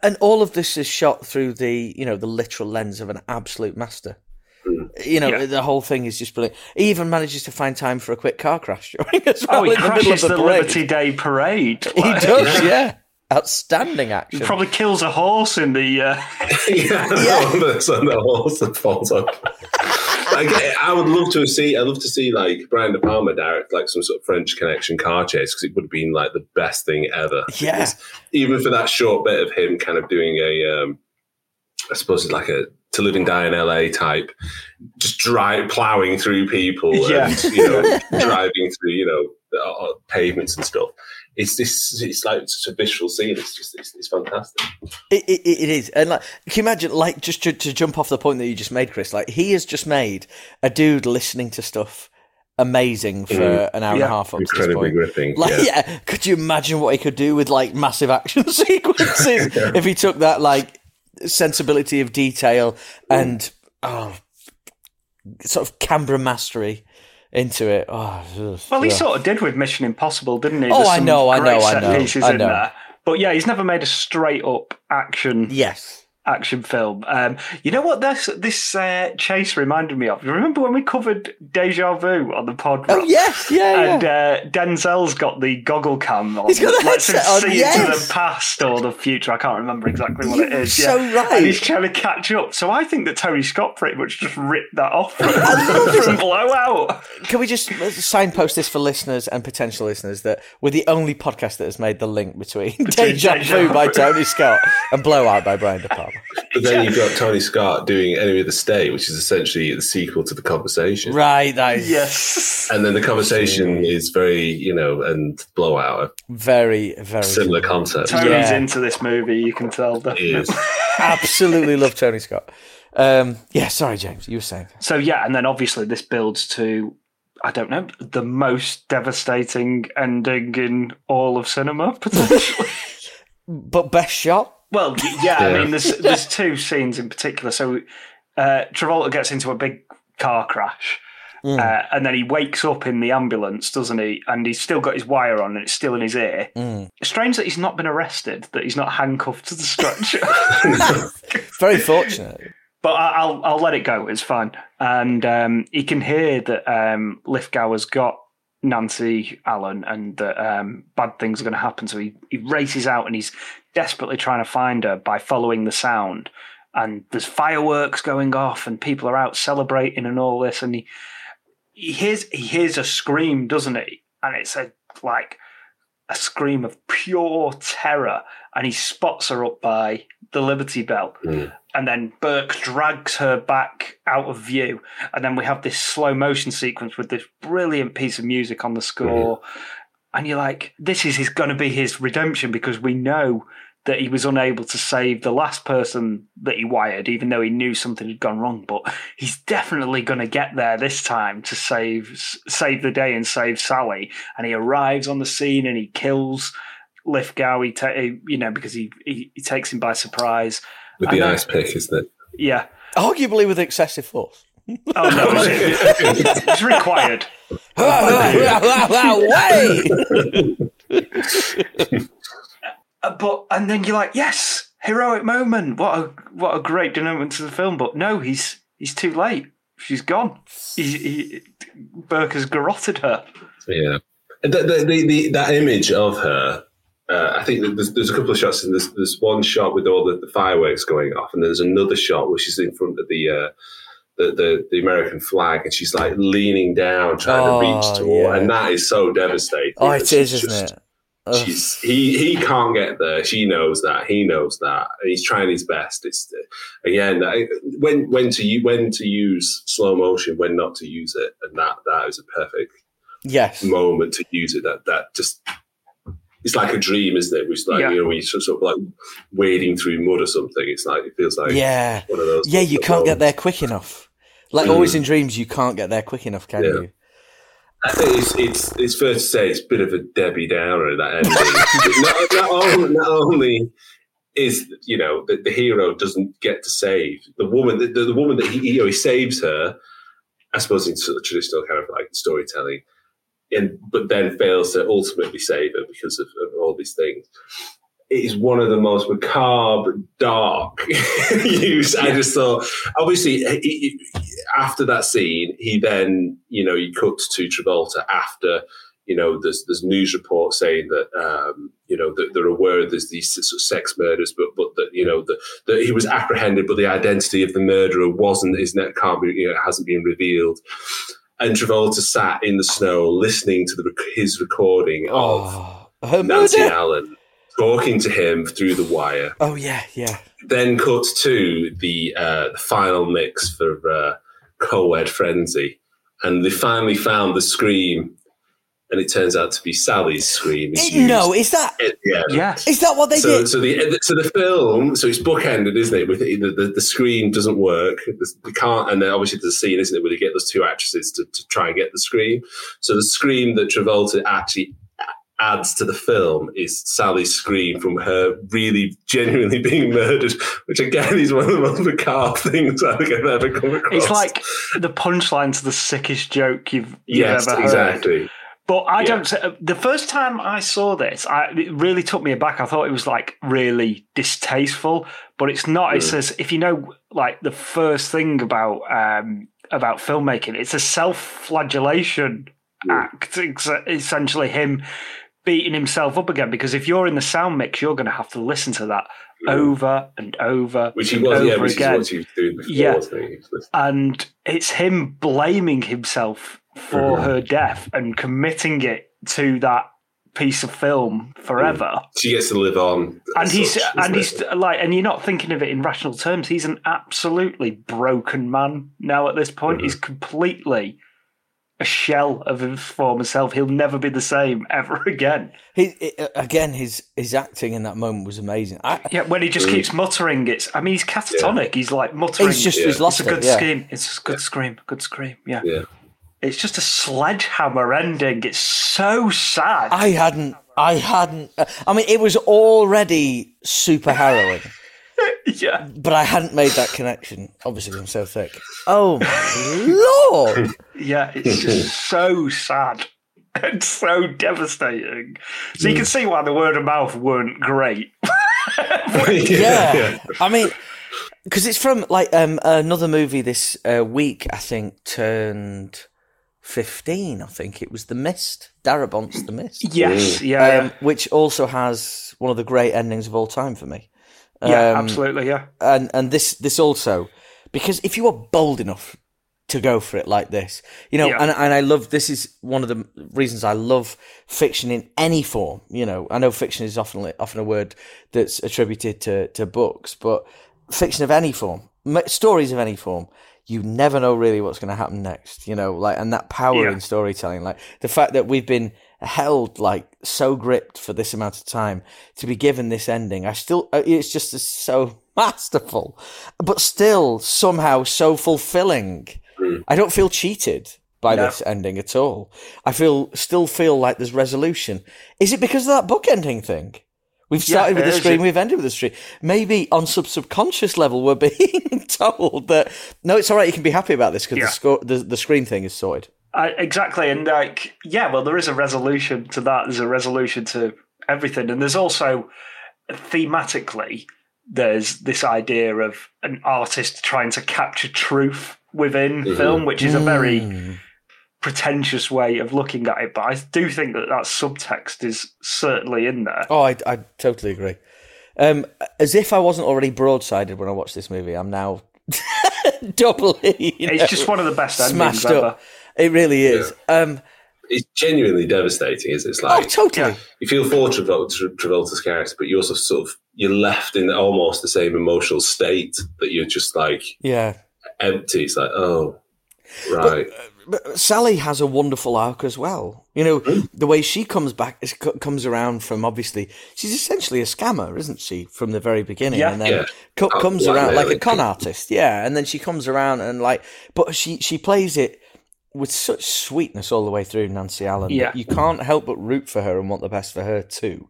and all of this is shot through the literal lens of an absolute master. You know, the whole thing is just brilliant. He even manages to find time for a quick car crash during as well. Oh, he crashes the Liberty Day Parade. Like. He does, yeah. Outstanding action. He probably kills a horse in the... The horse that falls off. I'd love to see like Brian De Palma direct like some sort of French Connection car chase, because it would have been like the best thing ever. Yeah. Even for that short bit of him kind of doing a... I suppose it's like a To Live and Die in LA type, just plowing through people and driving through pavements and stuff. It's like such a visual scene. It's fantastic. It is, and like, can you imagine? Like, just to jump off the point that you just made, Chris. Like, he has just made a dude listening to stuff amazing for an hour and a half up to this point. Gripping, could you imagine what he could do with like massive action sequences if he took that like sensibility of detail and sort of camera mastery into it? He sort of did with Mission Impossible, didn't he? There's some great set pieces in there. But yeah, he's never made a straight up action film. You know what this chase reminded me of? You remember when we covered Deja Vu on the pod? Oh yes, yeah. And Denzel's got the goggle cam on. He's got the headset on. To the past or the future. I can't remember exactly what it is. So right. And he's trying to catch up. So I think that Tony Scott pretty much just ripped that off from Blowout. Can we just signpost this for listeners and potential listeners that we're the only podcast that has made the link between Deja Vu by Tony Scott and Blowout by Brian De Palma. But then you've got Tony Scott doing Enemy of the State, which is essentially the sequel to The Conversation. Right, yes. And then The Conversation is very, and Blowout. Very, very similar concept. Tony's into this movie, you can tell. Definitely. Absolutely love Tony Scott. Sorry, James, you were saying. So, and then obviously this builds to, I don't know, the most devastating ending in all of cinema, potentially. But best shot? Well, I mean, there's two scenes in particular. So Travolta gets into a big car crash, and then he wakes up in the ambulance, doesn't he? And he's still got his wire on, and it's still in his ear. Mm. It's strange that he's not been arrested, that he's not handcuffed to the stretcher. Very fortunate. But I'll let it go. It's fine. And he can hear that Lithgow has got Nancy Allen and that bad things are going to happen. So he races out and he's desperately trying to find her by following the sound, and there's fireworks going off and people are out celebrating and all this, and he hears a scream, doesn't he? And it's a scream of pure terror, and he spots her up by the Liberty Bell. And then Burke drags her back out of view, and then we have this slow motion sequence with this brilliant piece of music on the score. And you're like, this is going to be his redemption, because we know that he was unable to save the last person that he wired, even though he knew something had gone wrong. But he's definitely going to get there this time to save the day and save Sally. And he arrives on the scene and he kills Lithgow, because he takes him by surprise. With the ice pick, isn't it? Yeah. Arguably with excessive force. Oh, no, it's required. And then you're like, yes, heroic moment. What a great denouement to the film. But no, he's too late. She's gone. Burke has garroted her. Yeah, that image of her. I think there's a couple of shots, and there's one shot with all the fireworks going off, and there's another shot which is in front of the American flag, and she's like leaning down trying to reach toward, and that is so devastating. Oh, it is, isn't it? He can't get there. She knows that. He knows that. He's trying his best. It's when to use slow motion, when not to use it, and that is a perfect moment to use it. That just. It's like a dream, isn't it? Which, when you're sort of like wading through mud or something, it's like it feels like one of those. Yeah, you can't get there quick enough. Like always in dreams, you can't get there quick enough, can you? I think it's fair to say it's a bit of a Debbie Downer, that ending. not only is the hero doesn't get to save the woman. The woman that he saves her, I suppose, in sort of traditional kind of like storytelling. But then fails to ultimately save her because of all these things. is one of the most macabre, dark use. I just thought, obviously, after that scene, he then, you know, he cuts to Travolta after, you know, there's news reports saying that, you know, that they're aware there's these sort of sex murders, but that, you know, that he was apprehended, but the identity of the murderer wasn't, hasn't been revealed. And Travolta sat in the snow listening to his recording of Nancy Allen talking to him through the wire. Oh, yeah, yeah. Then cuts to the final mix for Co-Ed Frenzy. And they finally found the scream, and it turns out to be Sally's scream. Is that what they did? So the film, it's bookended, isn't it? With the scream doesn't work, they can't, and then obviously there's a scene, isn't it, where they get those two actresses to try and get the scream. So the scream that Travolta actually adds to the film is Sally's scream from her really genuinely being murdered, which again is one of the most macabre things I think I've ever come across. It's like the punchline to the sickest joke you've ever heard. Yes, exactly. But I don't. The first time I saw this, it really took me aback. I thought it was like really distasteful, but it's not. Mm. It's as if, you know, like the first thing about filmmaking, it's a self-flagellation act. It's essentially him beating himself up again, because if you're in the sound mix, you're going to have to listen to that over and over, which he was doing before. And it's him blaming himself for her death and committing it to that piece of film forever. She gets to live on, and he's you're not thinking of it in rational terms. He's an absolutely broken man now at this point. He's completely a shell of his former self. He'll never be the same ever again. His acting in that moment was amazing. When he just keeps muttering, he's catatonic. He's like muttering. It's just his last thing. It's a good scream. Yeah. It's just a sledgehammer ending. It's so sad. I hadn't. I mean, it was already super harrowing. Yeah. But I hadn't made that connection. Obviously, I'm so thick. Oh, my Lord. Yeah, it's just so sad and so devastating. So you can see why the word of mouth weren't great. Yeah. I mean, because it's from like another movie this week, I think, turned 15, I think it was The Mist, Darabont's The Mist. Yes, yeah. Which also has one of the great endings of all time for me. Yeah, absolutely, yeah. And this also, because if you are bold enough to go for it like this, you know, and I love, this is one of the reasons I love fiction in any form. You know, I know fiction is often a word that's attributed to books, but fiction of any form, stories of any form, you never know really what's going to happen next, you know, like, and that power in storytelling, like the fact that we've been held like so gripped for this amount of time to be given this ending. It's just so masterful, but still somehow so fulfilling. I don't feel cheated by this ending at all. I still feel like there's resolution. Is it because of that book ending thing? We've started with the scream, we've ended with the scream. Maybe on subconscious level, we're being told that, no, it's all right, you can be happy about this because the scream thing is sorted. Exactly. And, like, there is a resolution to that. There's a resolution to everything. And there's also, thematically, there's this idea of an artist trying to capture truth within film, which is a very pretentious way of looking at it, but I do think that subtext is certainly in there. Oh, I totally agree. As if I wasn't already broadsided when I watched this movie, I'm now doubly. It's just one of the best endings ever. It really is. Yeah. It's genuinely devastating, isn't it? It's like, totally. You feel for Travolta's character, but you also you're left in almost the same emotional state that you're just like empty. It's like, oh, right. But Sally has a wonderful arc as well. You know, the way she comes around from, obviously, she's essentially a scammer, isn't she, from the very beginning? Yeah, and then comes around like a con artist. Yeah, and then she comes around and like, but she plays it with such sweetness all the way through, Nancy Allen. Yeah. You can't help but root for her and want the best for her too.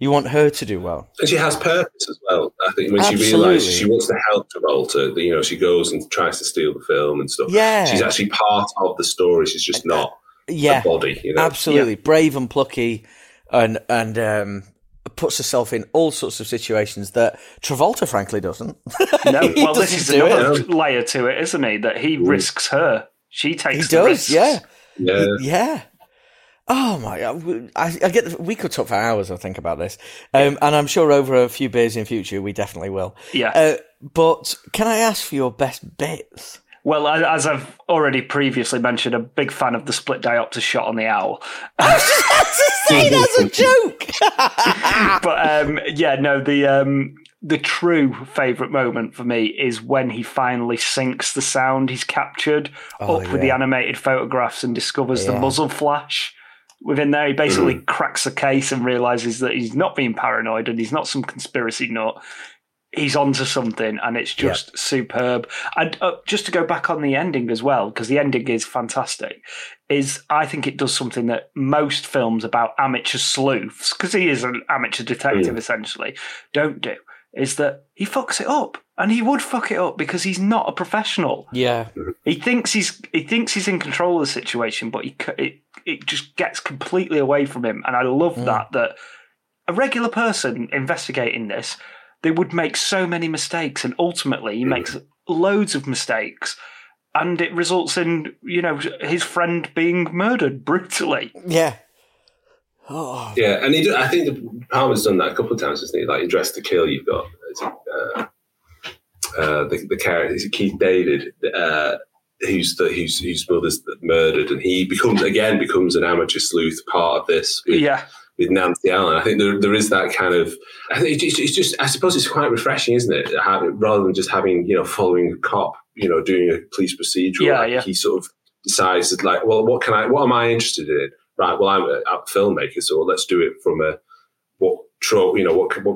You want her to do well. And she has purpose as well. I think when she realises she wants to help Travolta, you know, she goes and tries to steal the film and stuff. Yeah. She's actually part of the story. She's just not a body. You know? Absolutely. Yeah. Brave and plucky and but puts herself in all sorts of situations that Travolta, frankly, doesn't. No, well, this is another layer to it, isn't he? That he risks her. She takes the risks. Yeah. Oh my God! I get. We could talk for hours, I think, about this, and I'm sure over a few beers in future we definitely will. Yeah. But can I ask for your best bits? Well, as I've already previously mentioned, I'm a big fan of the split diopter shot on the owl. I was just about to say that's a joke. But the true favourite moment for me is when he finally syncs the sound he's captured up with the animated photographs and discovers the muzzle flash within there. He basically cracks the case and realises that he's not being paranoid and he's not some conspiracy nut. He's onto something, and it's just superb. And just to go back on the ending as well, because the ending is fantastic, is I think it does something that most films about amateur sleuths, because he is an amateur detective essentially, don't do. Is that he fucks it up, and he would fuck it up because he's not a professional. Yeah, he thinks he's in control of the situation, but it just gets completely away from him. And I love that a regular person investigating this, they would make so many mistakes, and ultimately he makes loads of mistakes, and it results in his friend being murdered brutally. Yeah. Oh. Yeah, and I think Palmer's done that a couple of times, isn't he? Like in Dress to Kill, you've got the character is Keith David, whose mother's murdered, and he becomes an amateur sleuth part of this. With Nancy Allen, I think there is that kind of. I think it's just. I suppose it's quite refreshing, isn't it? Rather than just having following a cop, doing a police procedural. He sort of decides that, like, well, what am I interested in? Right, well, I'm a filmmaker, so let's do it from a what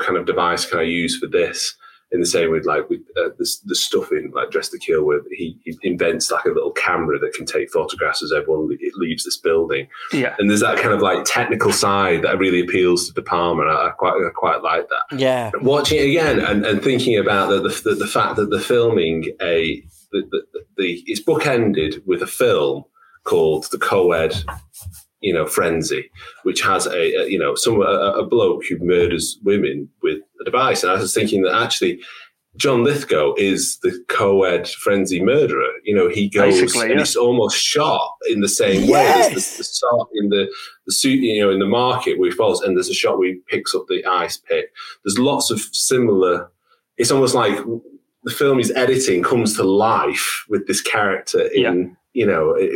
kind of device can I use for this? In the same way, like with the stuff in like Dress to Kill, where he invents like a little camera that can take photographs as everyone leaves this building. Yeah, and there's that kind of like technical side that really appeals to De Palma, and I quite like that. Yeah, but watching it again and thinking about the fact that the filming it's bookended with a film called The Co-Ed. Frenzy, which has a bloke who murders women with a device. And I was thinking that actually John Lithgow is the co-ed frenzy murderer. He goes and he's almost shot in the same way. There's the shot in the suit, in the market where he falls, and there's a shot where he picks up the ice pick. There's lots of similar. It's almost like the film he's editing comes to life with this character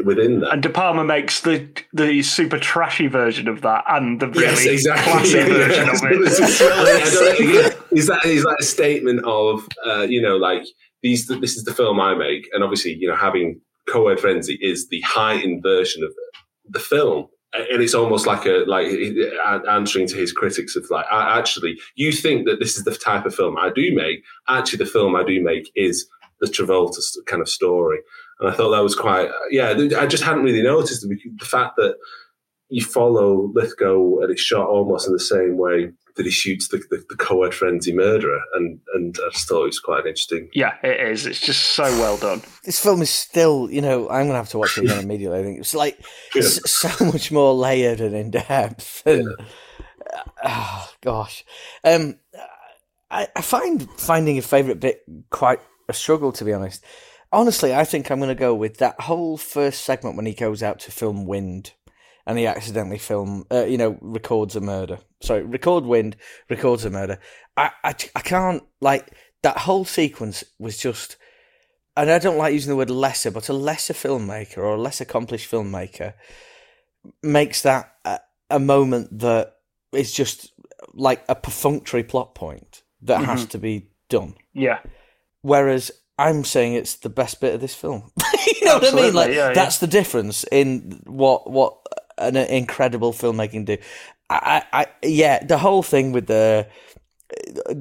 within that. And De Palma makes the super trashy version of that and the really classy version of it. Is that a statement of, this is the film I make, and obviously, having Co-Ed Frenzy is the heightened version of the film. And it's almost like answering to his critics of like, actually, you think that this is the type of film I do make. Actually, the film I do make is the Travolta kind of story. And I thought that was quite, I just hadn't really noticed the fact that you follow Lithgow and it's shot almost in the same way that he shoots the co-ed frenzy murderer. And I just thought it was quite an interesting. Yeah, it is. It's just so well done. This film is still, I'm going to have to watch it again immediately. I think it's like it's so much more layered and in depth. And, oh, gosh. I find finding a favourite bit quite a struggle, to be honest. Honestly, I think I'm going to go with that whole first segment when he goes out to film Wind and he accidentally records a murder. Sorry, record Wind, records a murder. I can't, that whole sequence was just, and I don't like using the word lesser, but a lesser filmmaker or a less accomplished filmmaker makes that a moment that is just like a perfunctory plot point that has to be done. Yeah. Whereas I'm saying it's the best bit of this film. You know Absolutely, what I mean? That's the difference in what an incredible filmmaking do. The whole thing with the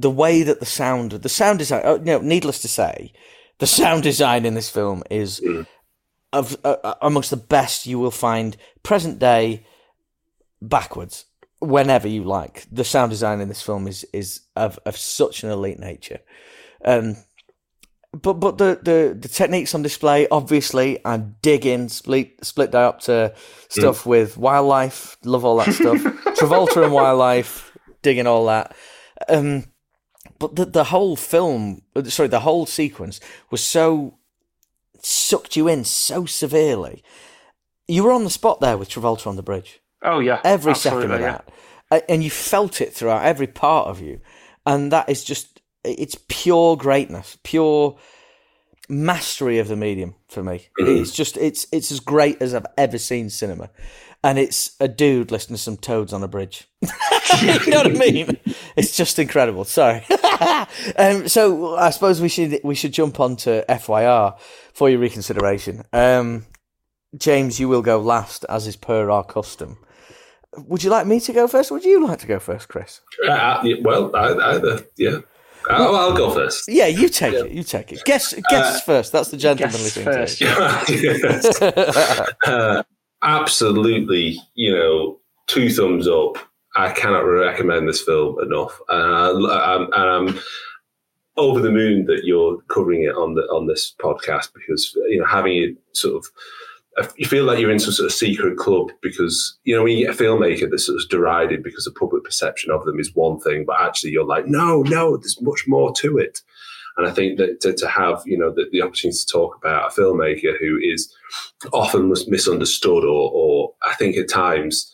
way that the sound design. Needless to say, the sound design in this film is amongst the best you will find present day. Backwards, whenever you like, the sound design in this film is of such an elite nature. But the techniques on display, obviously, I'm digging split diopter stuff with wildlife. Love all that stuff. Travolta and wildlife, digging all that. But the whole sequence was so, sucked you in so severely. You were on the spot there with Travolta on the bridge. Oh, yeah. Every second of that. Yeah. And you felt it throughout every part of you. And that is just, it's pure greatness, pure mastery of the medium for me. It's just, it's as great as I've ever seen cinema. And it's a dude listening to some toads on a bridge. You know what I mean? It's just incredible. Sorry. So I suppose we should jump on to FYR for your reconsideration. James, you will go last, as is per our custom. Would you like me to go first? Or would you like to go first, Chris? Well, either. I'll go first. Yeah, you take it. Guess first. That's the gentlemanly thing. First. Absolutely, two thumbs up. I cannot recommend this film enough, and I'm over the moon that you're covering it on this podcast, because having it sort of, you feel like you're in some sort of secret club, because when you get a filmmaker that's sort of derided because the public perception of them is one thing, but actually you're like, no, there's much more to it. And I think that to have, the opportunity to talk about a filmmaker who is often misunderstood, or I think at times,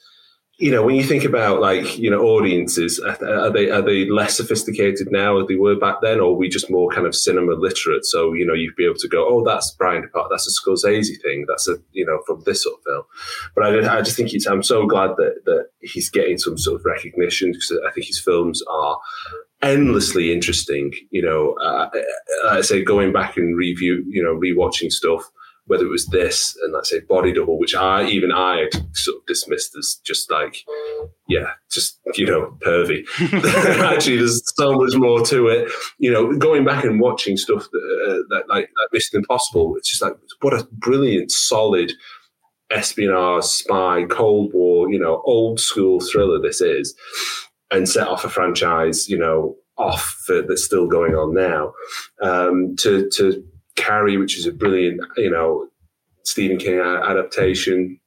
when you think about audiences, are they less sophisticated now as they were back then, or are we just more kind of cinema literate? So, you'd be able to go, oh, that's Brian De Palma, that's a Scorsese thing, that's a, from this sort of film. But I just think I'm so glad that he's getting some sort of recognition, because I think his films are endlessly interesting. I say, going back and review, rewatching stuff, whether it was this and let's say Body Double, which I sort of dismissed as just pervy. Actually, there's so much more to it. Going back and watching stuff that Mission Impossible, it's just like, what a brilliant, solid espionage, spy, Cold War, old school thriller this is. And set off a franchise, that's still going on now. To Carrie, which is a brilliant, Stephen King adaptation,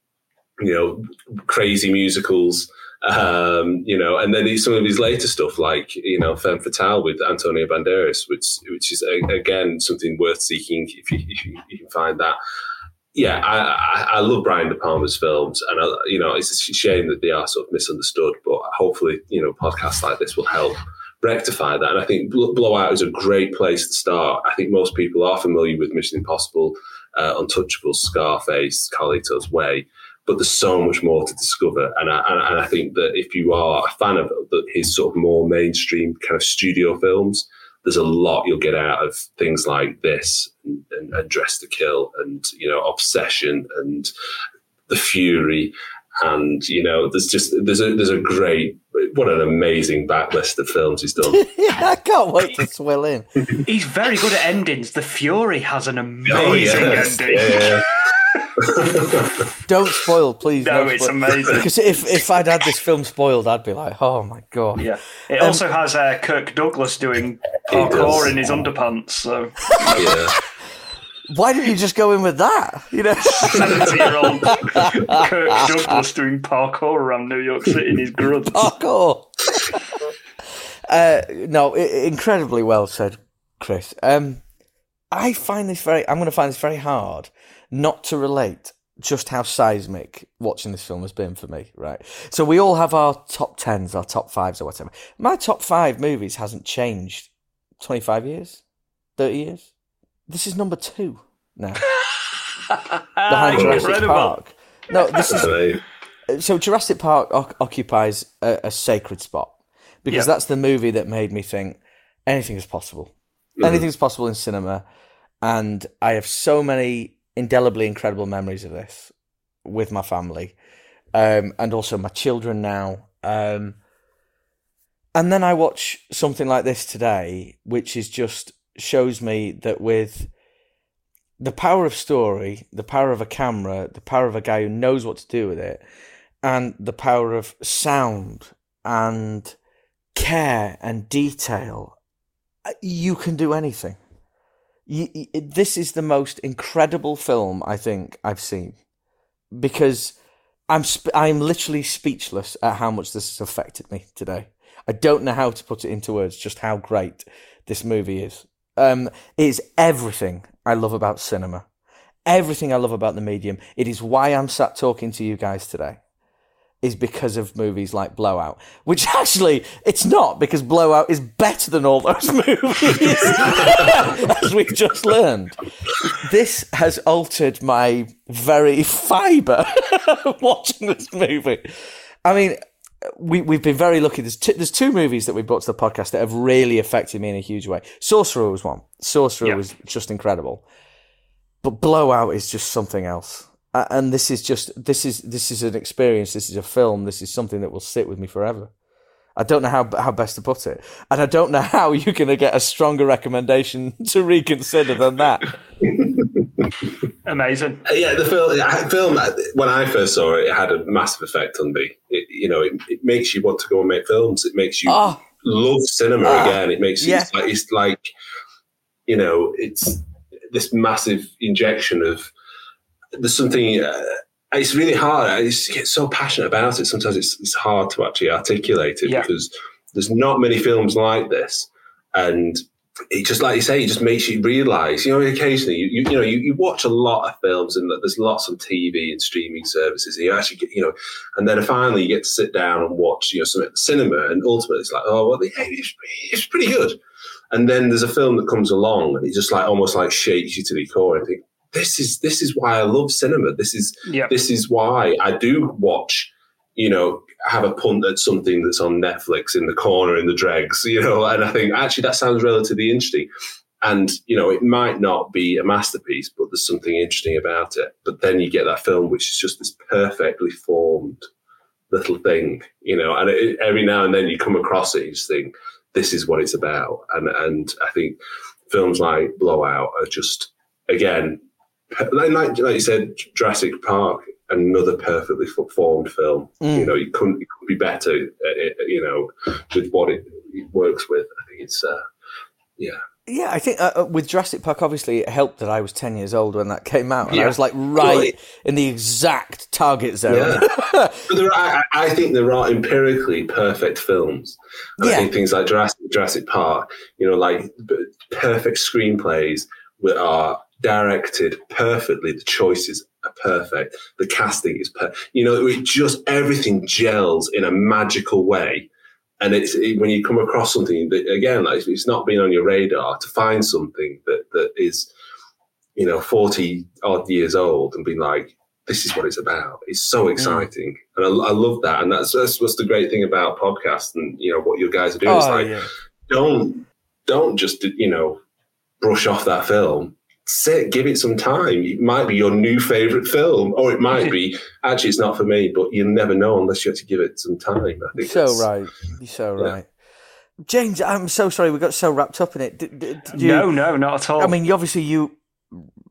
crazy musicals, and then some of his later stuff like, Femme Fatale with Antonio Banderas, which is again something worth seeking if you can find that. Yeah, I love Brian De Palma's films, and it's a shame that they are sort of misunderstood. But hopefully, podcasts like this will help rectify that. And I think Blowout is a great place to start. I think most people are familiar with Mission Impossible, Untouchables, Scarface, Carlito's Way, but there's so much more to discover. And I think that if you are a fan of his sort of more mainstream kind of studio films, there's a lot you'll get out of things like this and Dress to Kill and, Obsession and The Fury. And, there's a great, what an amazing backlist of films he's done. Yeah, I can't wait to swill in. He's very good at endings. The Fury has an amazing ending. Yeah. Don't spoil, please. No, it's amazing. Because if I'd had this film spoiled, I'd be like, oh my God. Yeah. It also has Kirk Douglas doing parkour in his underpants. So. Yeah. Why didn't you just go in with that? 70-year-old Kirk Douglas doing parkour around New York City in his grunts. Parkour. Incredibly well said, Chris. I'm going to find this very hard not to relate just how seismic watching this film has been for me, right? So we all have our top 10s, our top 5s or whatever. My top 5 movies hasn't changed 25 years, 30 years. This is number 2 now. Behind Jurassic Park. No, this is... So Jurassic Park occupies a sacred spot, because that's the movie that made me think anything is possible. Mm-hmm. Anything is possible in cinema, and I have so many indelibly incredible memories of this with my family, and also my children now. And then I watch something like this today, which is just shows me that with the power of story, the power of a camera, the power of a guy who knows what to do with it, and the power of sound and care and detail, you can do anything. This is the most incredible film I think I've seen, because I'm literally speechless at how much this has affected me today. I don't know how to put it into words, just how great this movie is. It is everything I love about cinema. Everything I love about the medium. It is why I'm sat talking to you guys today. Is because of movies like Blowout, which actually it's not, because Blowout is better than all those movies, as we've just learned. This has altered my very fibre watching this movie. I mean, we've been very lucky. There's two movies that we brought to the podcast that have really affected me in a huge way. Sorcerer was one. Sorcerer was just incredible, but Blowout is just something else. And this is just, this is an experience, this is a film, this is something that will sit with me forever. I don't know how best to put it. And I don't know how you're going to get a stronger recommendation to reconsider than that. Amazing. Yeah, the film, when I first saw it, it had a massive effect on me. It makes you want to go and make films. It makes you love cinema again. It makes you, it's this massive injection of, there's something, it's really hard. I just get so passionate about it. Sometimes it's hard to actually articulate it because there's not many films like this. And it just, like you say, it just makes you realise, occasionally, you watch a lot of films and there's lots on TV and streaming services. And you actually get, and then finally you get to sit down and watch, something at the cinema. And ultimately it's like, it's pretty good. And then there's a film that comes along and it just almost shakes you to the core and think, This is why I love cinema. This is why I do watch, have a punt at something that's on Netflix in the corner in the dregs, and I think actually that sounds relatively interesting. And, it might not be a masterpiece, but there's something interesting about it. But then you get that film, which is just this perfectly formed little thing, and every now and then you come across it, you just think, this is what it's about. And I think films like Blowout are just, again, like you said, Jurassic Park, another perfectly formed film. It couldn't be better. With what it works with, I think it's yeah. Yeah, I think with Jurassic Park, obviously, it helped that I was 10 years old when that came out, and I was in the exact target zone. Yeah. I think there are empirically perfect films. I think things like Jurassic Park, perfect screenplays that are directed perfectly, the choices are perfect, the casting is perfect. It just, everything gels in a magical way. And it's when you come across something that, again, it's not been on your radar, to find something that is, 40 odd years old and be like, this is what it's about. It's so exciting. Yeah. And I love that. And that's what's the great thing about podcasts and, what you guys are doing. Don't just, brush off that film. Sit, give it some time. It might be your new favourite film, or it might be, actually, it's not for me, but you'll never know unless you have to give it some time. I think you're so right. James, I'm so sorry we got so wrapped up in it. Did you, no, not at all. I mean, obviously,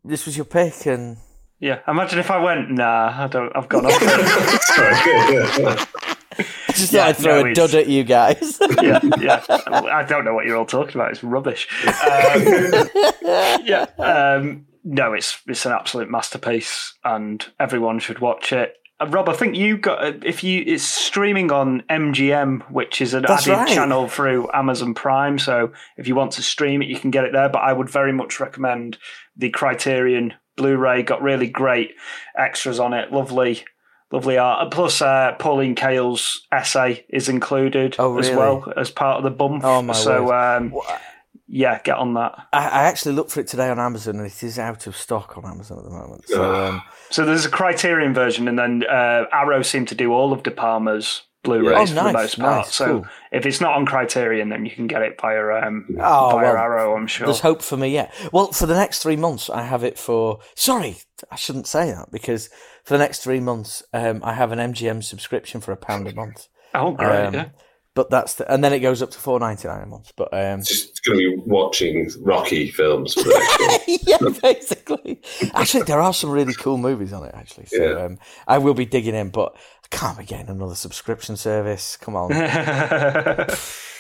this was your pick, and... Yeah, imagine if I went, nah, I don't, I've gone off. I just thought I'd throw a dud at you guys. I don't know what you're all talking about. It's rubbish. It's an absolute masterpiece, and everyone should watch it. Rob, I think you got it's streaming on MGM, which is an added channel through Amazon Prime. So if you want to stream it, you can get it there. But I would very much recommend the Criterion Blu-ray. Got really great extras on it. Lovely art. Plus, Pauline Kael's essay is included as well as part of the bump. Oh, my word. Get on that. I actually looked for it today on Amazon, and it is out of stock on Amazon at the moment. So there's a Criterion version, and then Arrow seem to do all of De Palma's Blu-rays for the most part. Nice, so if it's not on Criterion, then you can get it via Arrow, I'm sure. There's hope for me, yeah. Well, for the next 3 months, I have it for... Sorry, I shouldn't say that, because... For the next 3 months, I have an MGM subscription for £1 a month. Oh, great! But that's and then it goes up to $4.99 a month. But it's going to be watching Rocky films. For basically. Actually, there are some really cool movies on it. Actually, so I will be digging in, but I can't be getting another subscription service. Come on,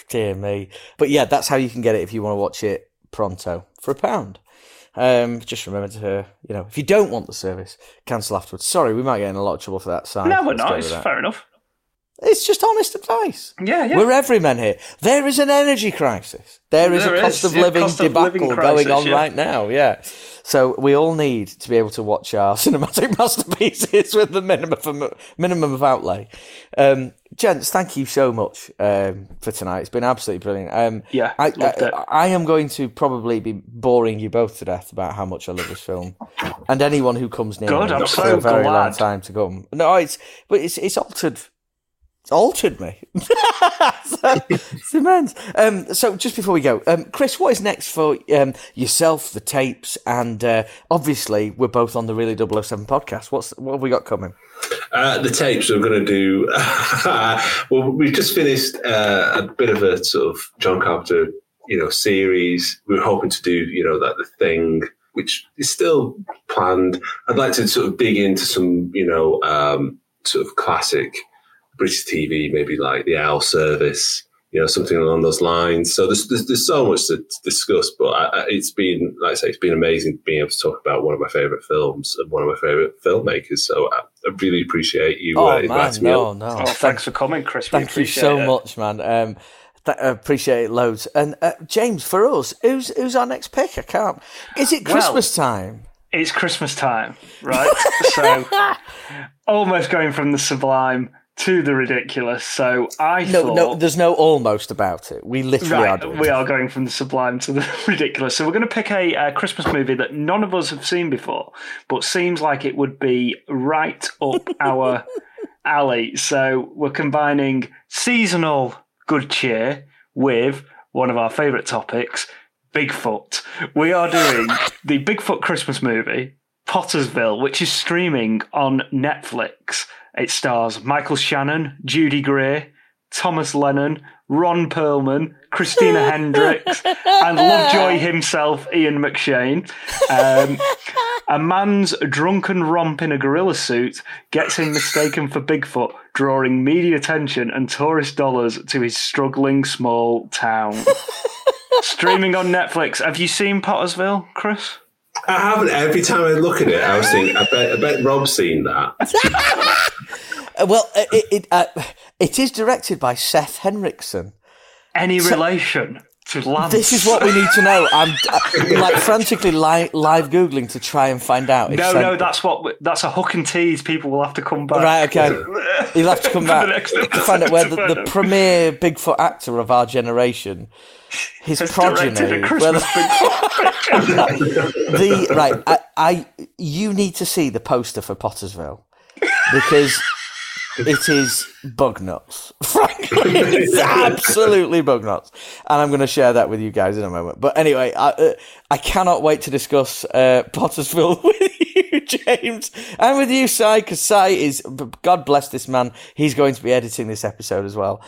dear me. But yeah, that's how you can get it if you want to watch it pronto for £1. Just remember to, if you don't want the service, cancel afterwards. Sorry, we might get in a lot of trouble for that. Sign. No, we're not. It's fair enough. It's just honest advice. Yeah, yeah. We're everymen here. There is an energy crisis. There is a cost of living debacle going on right now. Yeah. So we all need to be able to watch our cinematic masterpieces with the minimum of outlay. Gents, thank you so much for tonight. It's been absolutely brilliant. I am going to probably be boring you both to death about how much I love this film, and anyone who comes near me for a very long time to come. No, it's altered. It's altered me. It's immense. So just before we go, Chris, what is next for yourself, the tapes, and obviously we're both on the Really 007 podcast. What have we got coming? The tapes we're going to do. Well, we've just finished a bit of a sort of John Carpenter, series. We were hoping to do, The Thing, which is still planned. I'd like to sort of dig into some, sort of classic British TV, maybe like the Owl Service, something along those lines. So there's so much to discuss, but it's been, like I say, it's been amazing being able to talk about one of my favourite films and one of my favourite filmmakers. So I really appreciate you inviting me. Thanks for coming, Chris. Thank you so much, man. I appreciate it loads. And James, for us, who's our next pick? I can't. Is it Christmas time? It's Christmas time, right? So almost going from the sublime to the ridiculous. So I thought... No, there's no almost about it. We literally are doing it. We are going from the sublime to the ridiculous. So we're going to pick a Christmas movie that none of us have seen before, but seems like it would be right up our alley. So we're combining seasonal good cheer with one of our favourite topics, Bigfoot. We are doing the Bigfoot Christmas movie, Pottersville, which is streaming on Netflix. It stars Michael Shannon, Judy Greer, Thomas Lennon, Ron Perlman, Christina Hendricks, and Lovejoy himself, Ian McShane. A man's drunken romp in a gorilla suit gets him mistaken for Bigfoot, drawing media attention and tourist dollars to his struggling small town. Streaming on Netflix. Have you seen Pottersville, Chris? I haven't. Every time I look at it, I was thinking, I bet Rob's seen that. Well, it is directed by Seth Henriksen. Any relation to Lance? This is what we need to know. I'm like frantically live Googling to try and find out. That's a hook and tease. People will have to come back. Right, okay. You'll have to come back to find out where the premier Bigfoot actor of our generation, his progeny. You need to see the poster for Pottersville. Because it is bug nuts. Frankly, it's absolutely bug nuts. And I'm going to share that with you guys in a moment. But anyway, I cannot wait to discuss Pottersville with you, James, and with you, Sai, because Sai is, God bless this man, he's going to be editing this episode as well.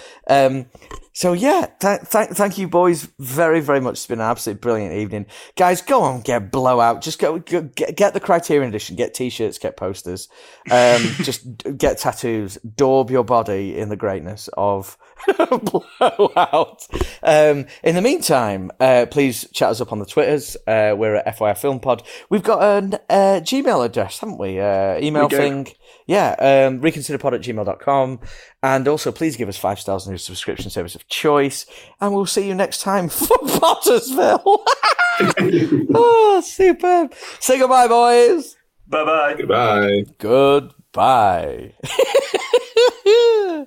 So yeah, thank you, boys, very, very much. It's been an absolutely brilliant evening. Guys, go on, get Blowout. Just get the Criterion edition, get T-shirts, get posters, just get tattoos, daub your body in the greatness of Blowout. In the meantime, please chat us up on the Twitters. We're at FYI Film Pod. We've got an Gmail address, haven't we? Email we thing. Yeah, reconsiderpod@gmail.com. And also, please give us 5 stars on your subscription service of choice. And we'll see you next time for Pottersville. Oh, superb. Say goodbye, boys. Bye-bye. Goodbye. Goodbye.